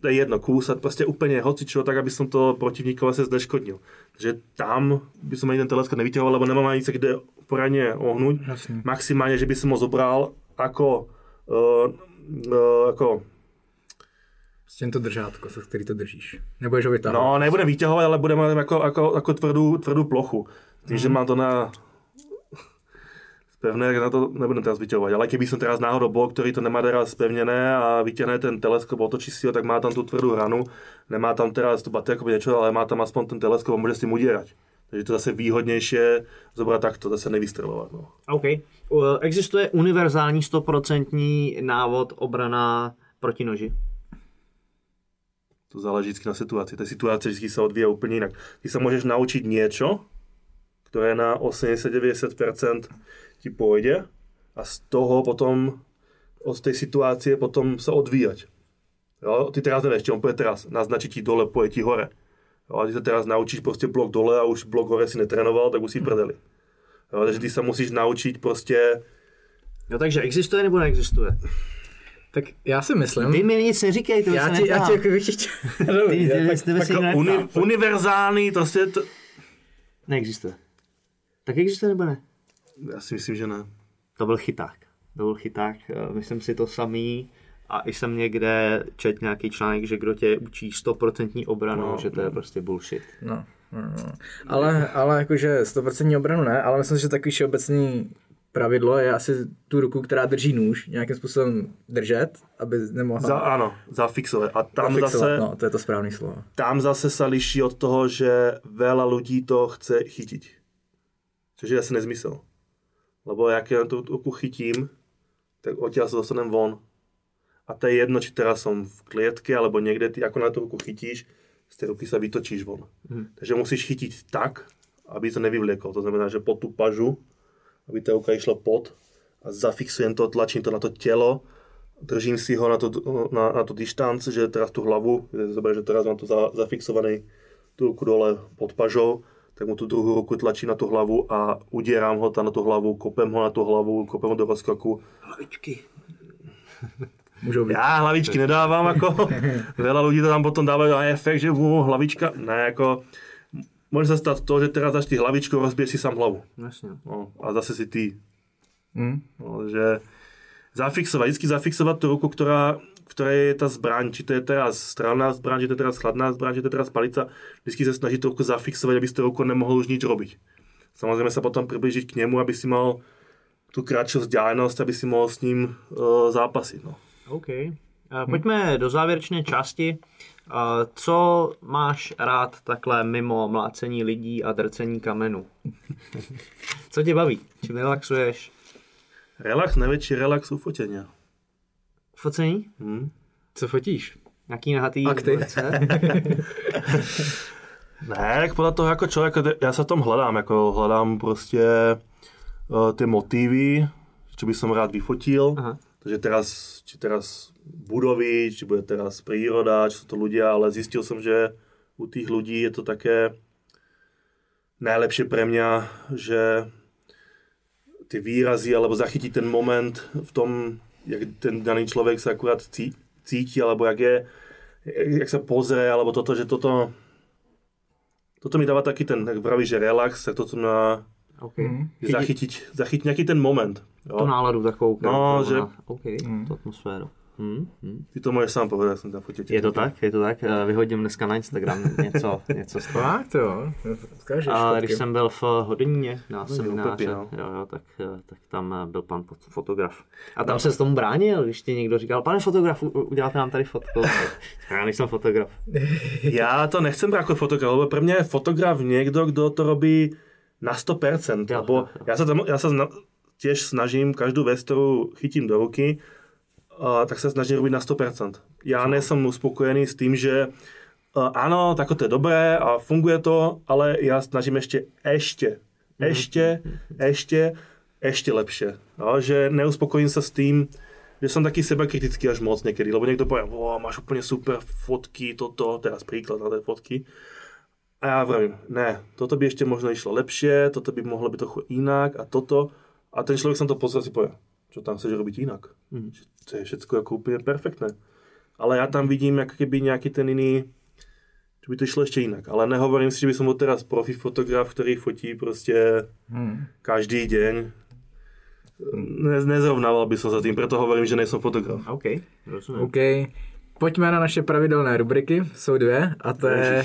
to je jedno, kúsať, prostě úplně hocičo, tak aby som to protivníkovi se zneškodnil. Takže tam by som ani ten teleskop nevyťahoval, lebo nemám ani se kde poradně ohnúť. Jasný. Maximálně, že by som ho zobral jako uh, uh, jako s tímto držátko, se který to držíš. Nebudeš ho vytahovat. No, nebude vytahovat, ale bude mít jako, jako, jako tvrdou, tvrdou plochu. Tím, že mám to na pevné, na to nebudem teraz vytahovat. Ale kdyby jsem teraz náhodou bol, který to nemá teraz spevněné a vytáhne ten teleskop, otočí si ho, tak má tam tu tvrdou hranu. Nemá tam teraz tu baterku, něčo, ale má tam aspoň ten teleskop a může s tím udírat. Takže to zase výhodnější zobrat takto, zase nevystřelovat. No. OK. Existuje univerzální sto procent návod obrana proti noži? To záleží vždycky na situaci. Ta situace vždycky se odvíjí úplně jinak. Ty se můžeš naučit něco, které na osmdesát až devadesát procent ti půjde a z toho potom, od té situace potom se odvíjat. Jo? Ty teraz nevíš, on půjde teraz, naznačí ti dole, půjde ti hore. Jo? A ty se teraz naučíš prostě blok dole a už blok hore si netrénoval, tak už si prdeli. Jo? Takže ty se musíš naučit prostě... Jo, takže existuje nebo neexistuje? Tak já si myslím... Vy mi nic neříkej, to já se ti, já ti jako vyčítím. Uni, univerzální, to se... To... Neexistuje. Tak existuje nebo ne? Já si myslím, že ne. To byl chyták. To byl chyták. Myslím si to samý. A i jsem někde čet nějaký článek, že kdo tě učí sto procent obranu, no, že to je prostě bullshit. No, no, no. Ale, ale jakože sto procent obranu ne, ale myslím si, že takový všeobecný... pravidlo je asi tu ruku, která drží nůž, nějakým způsobem držet, aby nemohla... Za, ano, zafixovat. A tam zafixovat, zase... No, to je to správné slovo. Tam zase se liší od toho, že veľa lidí to chce chytit. Což je asi nezmysl. Lebo jak já tu ruku chytím, tak odtiaľ se dostanem von. A to je jedno, či teraz som v klietke, alebo někde ty, ako na tu ruku chytíš, z té ruky se vytočíš von. Hmm. Takže musíš chytit tak, aby to nevyvliekol. To znamená, že po tu pažu aby ta ruka išla pod a zafixujem to, tlačím to na to tělo, držím si ho na to, na, na to distanc, že teraz tu hlavu, zobra, že teraz mám to za, zafixovaný, tu ruku dole pod pažou, tak mu tu druhou ruku tlačím na tu hlavu a udírám ho tam na tu hlavu, kopem ho na tu hlavu, kopem ho do rozkroku. Hlavičky. Můžou být. Já hlavičky nedávám, jako veľa lidí to tam potom dávají a efekt, že uh, hlavička, ne, jako... Může se stát to, že teraz dáš ty hlavičku, rozbiješ si sám hlavu. Jasně. No, a zase si ty. Mm. No, že zafixovat, vždycky zafixovat tu ruku, která, které je ta zbraň, či to je teraz strelná zbraň, či to je teraz chladná zbraň, či to je teraz palica, vždycky se snaží tu ruku zafixovat, aby si tu ruku nemohl už nič robiť. Samozřejmě se potom přiblížit k němu, aby si mal tu kratší vzdálenost, aby si mohl s ním uh, zápasit. No. OK. Uh, pojďme hmm. do závěrečné části. Co máš rád takhle mimo mlácení lidí a drcení kamenů? Co tě baví? Čím relaxuješ? Relax, největší relax u fotění. Focení? Hmm. Co fotíš? Jaký nahatý? Akty. Ne, jak podle toho jako člověk, já se v tom hledám, jako hledám prostě uh, ty motivy, co bych som rád vyfotil. Aha. Takže teraz, či teraz budovy, či bude teraz príroda, či sú to ľudia, ale zistil som, že u tých ľudí je to také najlepšie pre mňa, že tie výrazy, alebo zachytí ten moment v tom, jak ten daný človek sa akurát cíti, alebo jak je, jak sa pozrie, alebo toto, že toto toto mi dáva taký ten, jak praví, že relax, tak toto na okay. Zachytiť, zachytiť nejaký ten moment. Jo? To náladu takovou. No, že... Okay, mm. tu atmosféru. Hmm, hmm. Ty to můžeš sám povedat, já jsem tam fotil. Je to tak, je to tak. Vyhodím dneska na Instagram něco, něco z toho. Tak jo, zkážeš. Ale když jsem byl v Hodoníně na semináře, jo, jo, tak, tak tam byl pan fotograf. A tam no. se s tomu bránil, když ti někdo říkal, pane fotografu, uděláte nám tady fotku. Já nejsem fotograf. Já to nechcem jako fotograf, ale pro mě je fotograf někdo, kdo to robí na sto procent. Jo, jo, jo. Já se, tam, já se zna, těž snažím každou věc, kterou chytím do ruky, Uh, tak sa snažím robiť na sto procent. Ja nie som uspokojený s tým, že uh, áno, tako to je dobré a funguje to, ale ja snažím ešte, ešte, ešte, ešte, ešte lepšie. No, že neuspokojím sa s tým, že som taký sebakritický až moc niekedy, lebo niekto povie, wow, máš úplne super fotky, toto, teraz príklad na tie fotky. A ja vravím, ne, toto by ešte možno išlo lepšie, toto by mohlo byť trochu inak a toto. A ten človek som to pozrel si povie, čo tam chceš robiť inak. Mm. To je všetko jako úplně perfektné. Ale já tam vidím jak keby nějaký ten jiný, že by to šlo ještě jinak. Ale nehovorím si, že by som byl teraz profi fotograf, který fotí prostě hmm. každý den. Ne, nezrovnával by som za tým, proto hovorím, že nejsem fotograf. OK, rozumím. Okay. Pojďme na naše pravidelné rubriky, jsou dvě a to je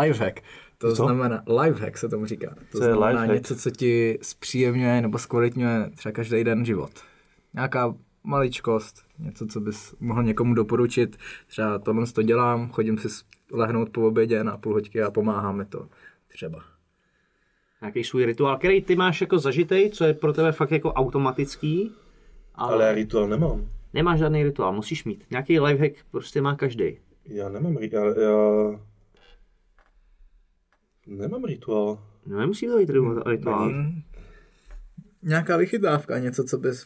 lifehack. To co? Znamená, lifehack se tomu říká, to co znamená něco, co ti zpříjemňuje nebo zkvalitňuje třeba každý den život. Nějaká maličkost, něco, co bys mohl někomu doporučit, třeba tohle to dělám, chodím si lehnout po obědě na půl hoďky a pomáhá mi to třeba. Nějaký svůj rituál, který ty máš jako zažitej, co je pro tebe fakt jako automatický. Ale, ale já rituál nemám. Nemáš žádný rituál, musíš mít. Nějaký lifehack prostě má každý. Já nemám rituál, já... Nemám rituál. No nemusí to být rituál. Hmm. Nějaká vychytávka, něco, co bys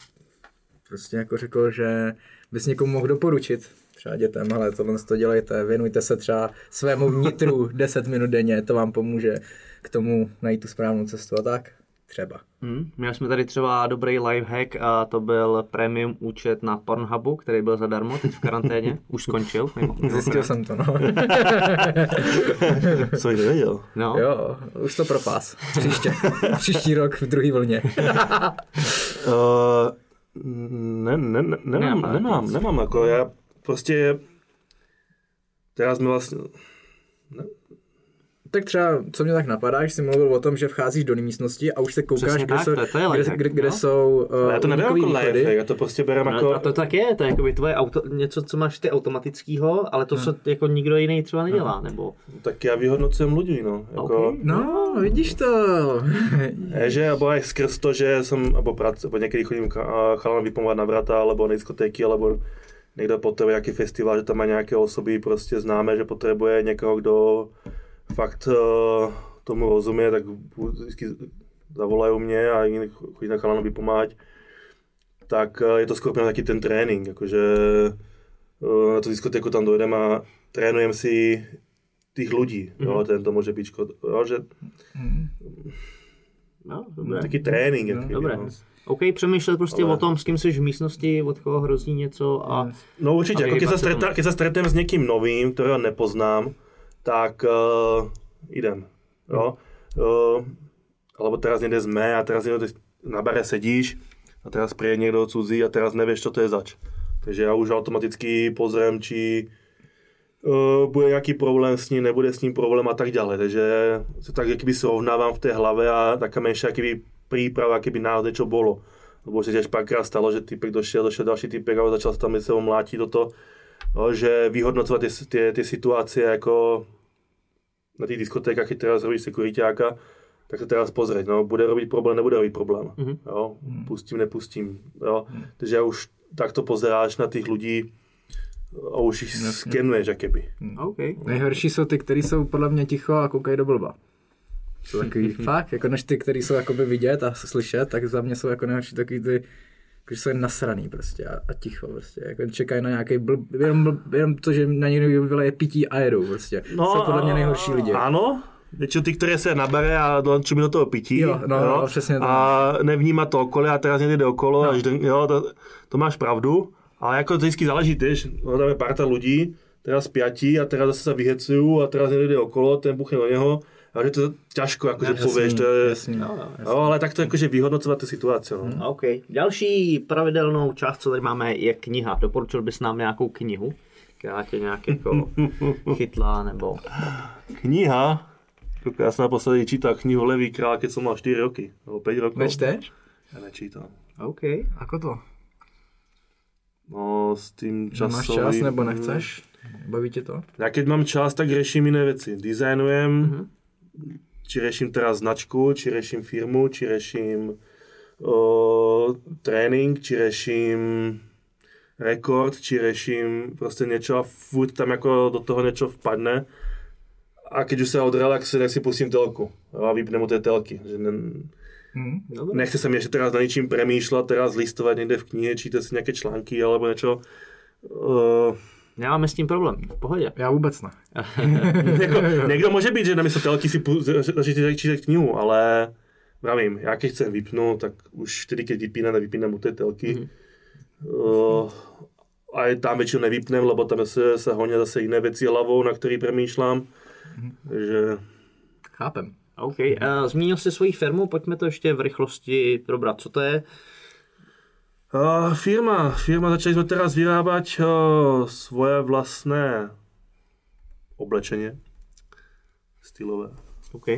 prostě jako řekl, že bys někomu mohl doporučit. Třeba dětem, hele, tohle to dělejte, věnujte se třeba svému vnitru deset minut denně, to vám pomůže k tomu najít tu správnou cestu a tak. Třeba. Hmm. Měli jsme tady třeba dobrý lifehack a to byl premium účet na Pornhubu, který byl zadarmo teď v karanténě. Už skončil. Zjistil jsem to, no. Co jsi nevěděl? No. Jo, už to propás. Příště. Příští rok v druhé vlně. uh, ne, ne, ne, nemám, ne, nemám, nemám, jako já prostě teraz mi vlastně... Ne? Tak třeba, co mě tak napadá, že jsi mluvil o tom, že vcházíš do místnosti a už se koukáš, kde, tak, jsou, to to lifehack, kde, kde, kde no? jsou uh, ale já to neberám jako lifehack, já to prostě berám no, jako... A to tak je, to je jakoby tvoje auto, něco, co máš ty automatického, ale to, co hmm. jako nikdo jiný třeba nedělá, hmm. nebo... Tak já vyhodnocujem lidi, no. Jako... Okay. No, vidíš to. je, že, nebo aj skrz to, že jsem, nebo prac, nebo někdy chodím chalám vypomávat na vrata, alebo na diskotéky, alebo někdo potřebuje nějaký festival, že tam má nějaké osoby prostě známe, že potřebuje někoho, kdo fakt uh, tomu rozumie, tak vždycky zavolajú mne a chodí na chalanovi pomáhať, tak uh, je to skôr taký ten tréning, akože uh, na tú diskotéku tam dojdem a trénujem si tých ľudí, mm-hmm. jo, tento môže byť škod, jo, že no, dobré. Taký tréning. No, jaký, dobré. No. OK, přemýšlet prostě ale... o tom, s kým jsi v místnosti, od koho hrozí něco a... No určite, ako keď sa, streta, keď sa stretnem s niekým novým, ktorého nepoznám, tak uh, idem, jo, uh, alebo teraz niekde sme a teraz niekde na bare sedíš a teraz príde niekto cudzí a teraz nevieš, čo to je zač. Takže ja už automaticky pozriem, či uh, bude nejaký problém s ním, nebude s ním problém a tak ďalej. Takže sa tak akýby srovnávam v tej hlave a taká menšia akýby príprava, akýby náhodou niečo bolo. Lebo sa tiež párkrát stalo, že typek došiel, došiel další typek a začal sa tam medzi sebou mlátiť do toho. No, že vyhodnocovat ty, ty, ty situace jako na těch diskotékách, když teraz robíš sekuriťáka, tak se teraz pozrieť, no, bude robiť problém, nebude robiť problém, mm-hmm. jo, pustím, nepustím, jo, mm. takže ja už takto pozeráš na tých ľudí a už ich no, skenuješ, jakoby. Okay. Nejhorší jsou ty, kteří jsou podle mě ticho a koukají do blba. Jsou takový fakt, jako než ty, kteří jsou jakoby vidět a slyšet, tak za mě jsou jako nejhorší takový ty, když jsou jen nasraný prostě a, a ticho prostě, jako čekají na nějaký blb, jenom, blb, jenom to, že na něj vyleje pití a jedou prostě, no, jsou podle mě nejhorší lidi. Ano, většinou ty, které se nabere a dolančí mi do toho pití, jo, no, jo, no, přesně to. A nevnímá to okolí a teraz někde jde okolo, no. Až, jo, to, to máš pravdu, ale jako to vždycky záleží, tyž, tam je parta lidí, teraz pěti a teraz zase se vyhecují a teraz někde jde okolo, ten buchne do něho ale je to ťažko, akože jasný, povieš, to je, jasný, no, jasný. No, ale takto akože vyhodnocovat tu situaci. No. Hmm, OK. Další pravidelnou část, co tady máme, je kniha. Doporučil bys nám nějakou knihu, která tě nějak jako chytla, nebo... Kniha? Já jsem naposledy čítal knihu Levý král, keď som mal štyri roky, nebo päť rokov. Nečteš? Ja nečítam. OK, ako to? No, s tým časovým... Máš čas, nebo nechceš? Baví tě to? Ja keď mám čas, tak řeším jiné věci. Designujem, uh-huh. či řeším teraz značku, či řeším firmu, či řeším uh, trénink, či řeším rekord, či řeším prostě něco a furt tam jako do toho něco vpadne. A keď už se odrelaxuji, tak si pustím telku a vypnem u té telky. Že ne... Hmm, nechce se mi ještě teraz na ničím přemýšlet, teraz listovat někde v knihe, čítat si nějaké články alebo něco. Uh... Nemáme s tím problém, v pohodě. Já vůbec ne. Někdo, někdo může být, že na místo telky si začít čítat knihu, ale vravím, já keď chcem vypnout, tak už tedy, keď vypínam, nevypínam u té telky. Hmm. Uh, a je tam většinou nevypnem, lebo tam se, se honí zase jiné věci hlavou, na který přemýšlám. Hmm. Že... Chápem. OK. Uh, zmínil jsi svoji firmu, pojďme to ještě v rychlosti probrat. Co to je? Uh, firma. Firma. Začali jsme teraz vyrábať uh, svoje vlastné oblečenie. Stylové. OK. uh,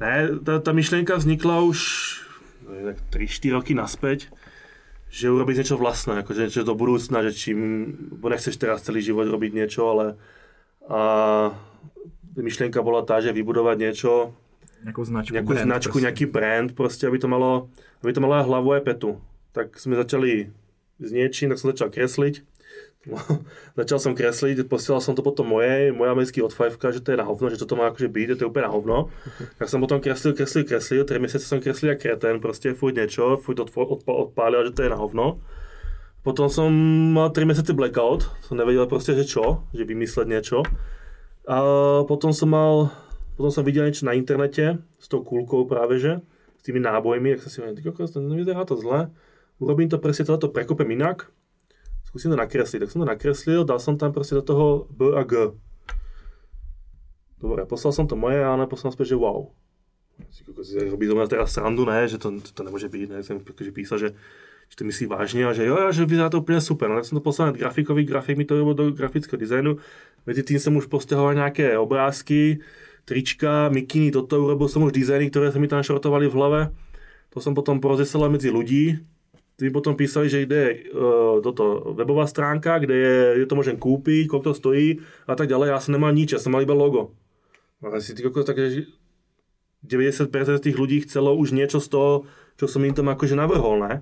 ne, ta, ta myšlenka vznikla už tak tri štyri roky naspäť, že urobiť niečo vlastné, akože niečo do budúcna, že čím, bo nechceš teraz celý život robiť niečo, ale a myšlenka bola tá, že vybudovať niečo, nejakou značku, nejakú brand, značku nejaký brand, proste, aby to malo, aby to malo hlavu aj petu. Tak sme začali s niečím, tak som začal kresliť. Začal som kresliť, posielal som to potom mojej, moja americký odfajfka, že to je na hovno, že toto má akože byť, že to je úplne na hovno. Tak som potom kreslil, kreslil, kreslil, tri mesiace som kreslil jak kreten, proste furt niečo, furt odpálil, že to je na hovno. Potom som mal tri mesiace blackout, som nevedel proste, že čo, že vymysleť niečo. A potom som mal, potom som videl niečo na internete, s tou kulkou práve že, s tými nábojmi, tak som si hovoril, to nevyzerá to zle, urobím to presne, toto prekopem inak. Zkusím to nakreslit, tak jsem to nakreslil, dal jsem tam prostě do toho B a G. Dobre, poslal jsem to moje a ona poslala zpět, že wow. Robí to mňa teraz srandu, ne, že to, to nemůže být, ne, jsem písal, že, že to myslí vážně a že jo, že vyzerá to úplně super. No tak jsem to poslal na grafikový, grafik mi to robil do grafického designu, mezi tím jsem už postihoval nějaké obrázky, trička, mikiny, toto, urobil jsem už designy, které se mi tam šortovaly v hlave. To jsem potom porozesela mezi lidí. Ty potom písali, že jde uh, toto webová stránka, kde je, je to možné koupit, kolik to stojí a tak dále. Já jsem nemal nič, já jsem mal iba logo. A si kokos, takže deväťdesiat percent těch lidí chcelo už něco z toho, čo som im tam akože navrhol, ne?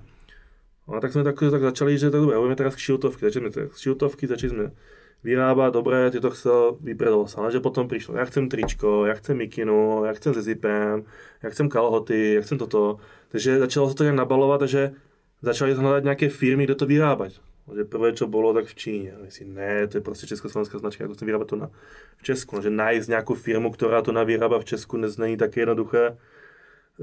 A tak jsme tak, tak začali, že tak dobré, robíme teraz kšiltovky, začali jsme kšiltovky, začali jsme vyrábať, dobré, ty to chcel, vypredalo sa, ale že potom prišlo, ja chcem tričko, ja chcem mikinu, ja chcem ze zipem, ja chcem kalhoty, ja chcem toto. Takže začalo se to nějak nabalovat, takže začali jsme hledat nějaké firmy, kde to vyrábať. Že prvé, co bylo, tak v Číně. Myslím, ne, to je prostě československá značka, jako chcem vyrábať to na, v Česku. No, že najít nějakou firmu, která to navyrába v Česku, není také jednoduché.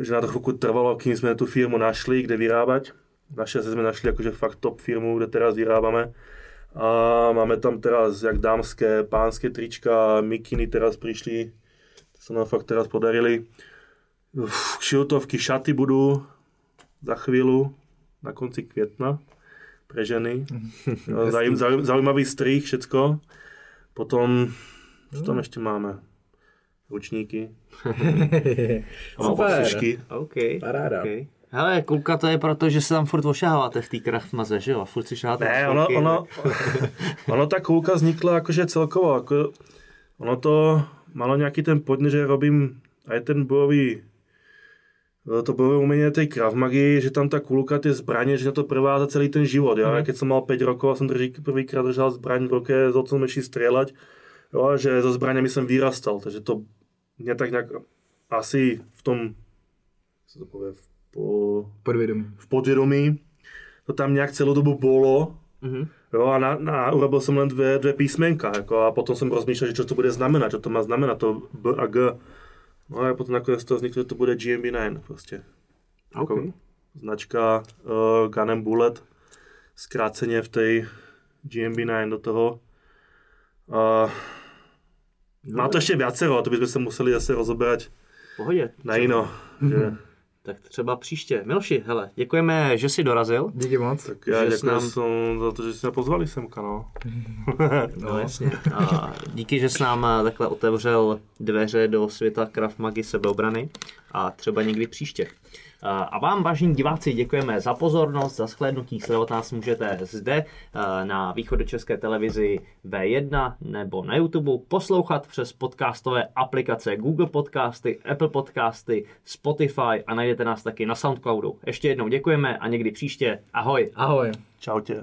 Že na to chvilku trvalo, kým jsme tu firmu našli, kde vyrábať. Našťastie jsme našli jakože fakt top firmu, kde teraz vyrábame. A máme tam teraz jak dámské, pánské trička, mikiny teraz prišli. To se nám fakt teraz podarili. Uf, šiltovky, šaty budú za chvíľu. Na konci května pre ženy. Zajím, zauj, zaujímavý strih, všecko. Potom, co tam ještě máme? Ručníky. Super. Okay. Paráda. Okay. Hele, kulka to je proto, že se tam furt ošaháváte v té Krav Maze, že jo? Furt si šaháte. Ne, ono, ono, ono ta kulka vznikla jakože celkovo. Jako, ono to malo nějaký ten podnět, že robím aj ten bojový to bylo umění tej Krav Magy, že tam ta kulka, ty zbraně, že na to prevádza celý ten život. Ja? Mm. Keď som mal päť rokov a som drží, prvýkrát držal zbraň v ruke, s otcom ešte strieľať, jo? Že so zbraňami som vyrastal. Takže to mňa tak nejak asi v tom, co to povie, v, po, v podvědomí, to tam nejak celou dobu bolo. Mm-hmm. Jo? A na, na, urobil som len dve, dve písmenka. Jako? A potom som rozmýšľal, že čo to bude znamenať, čo to má znamenať, to B a G. No a potom nakonec to vzniklo, že to bude gé em bé deväť prostě. Okay. Značka uh, Gun and Bullet, zkráceně v tej gé em bé deväť do toho. Uh, Má to ještě viacero, to bychom se museli zase rozobrať. Pohodě. Na jino. Mm-hmm. Tak třeba příště. Miloši, hele, děkujeme, že jsi dorazil. Díky moc. Tak já děkuji nám... za to, že jsi mě pozvali semka, no. No jasně. A díky, že jsi nám takhle otevřel dveře do světa Krav Magy sebeobrany a třeba někdy příště. A vám, vážení diváci, děkujeme za pozornost, za shlédnutí, sledovat nás můžete zde na Východočeské televizi vé jedna nebo na YouTube, poslouchat přes podcastové aplikace Google Podcasty, Apple Podcasty, Spotify a najdete nás taky na Soundcloudu. Ještě jednou děkujeme a někdy příště. Ahoj. Ahoj. Čau tě.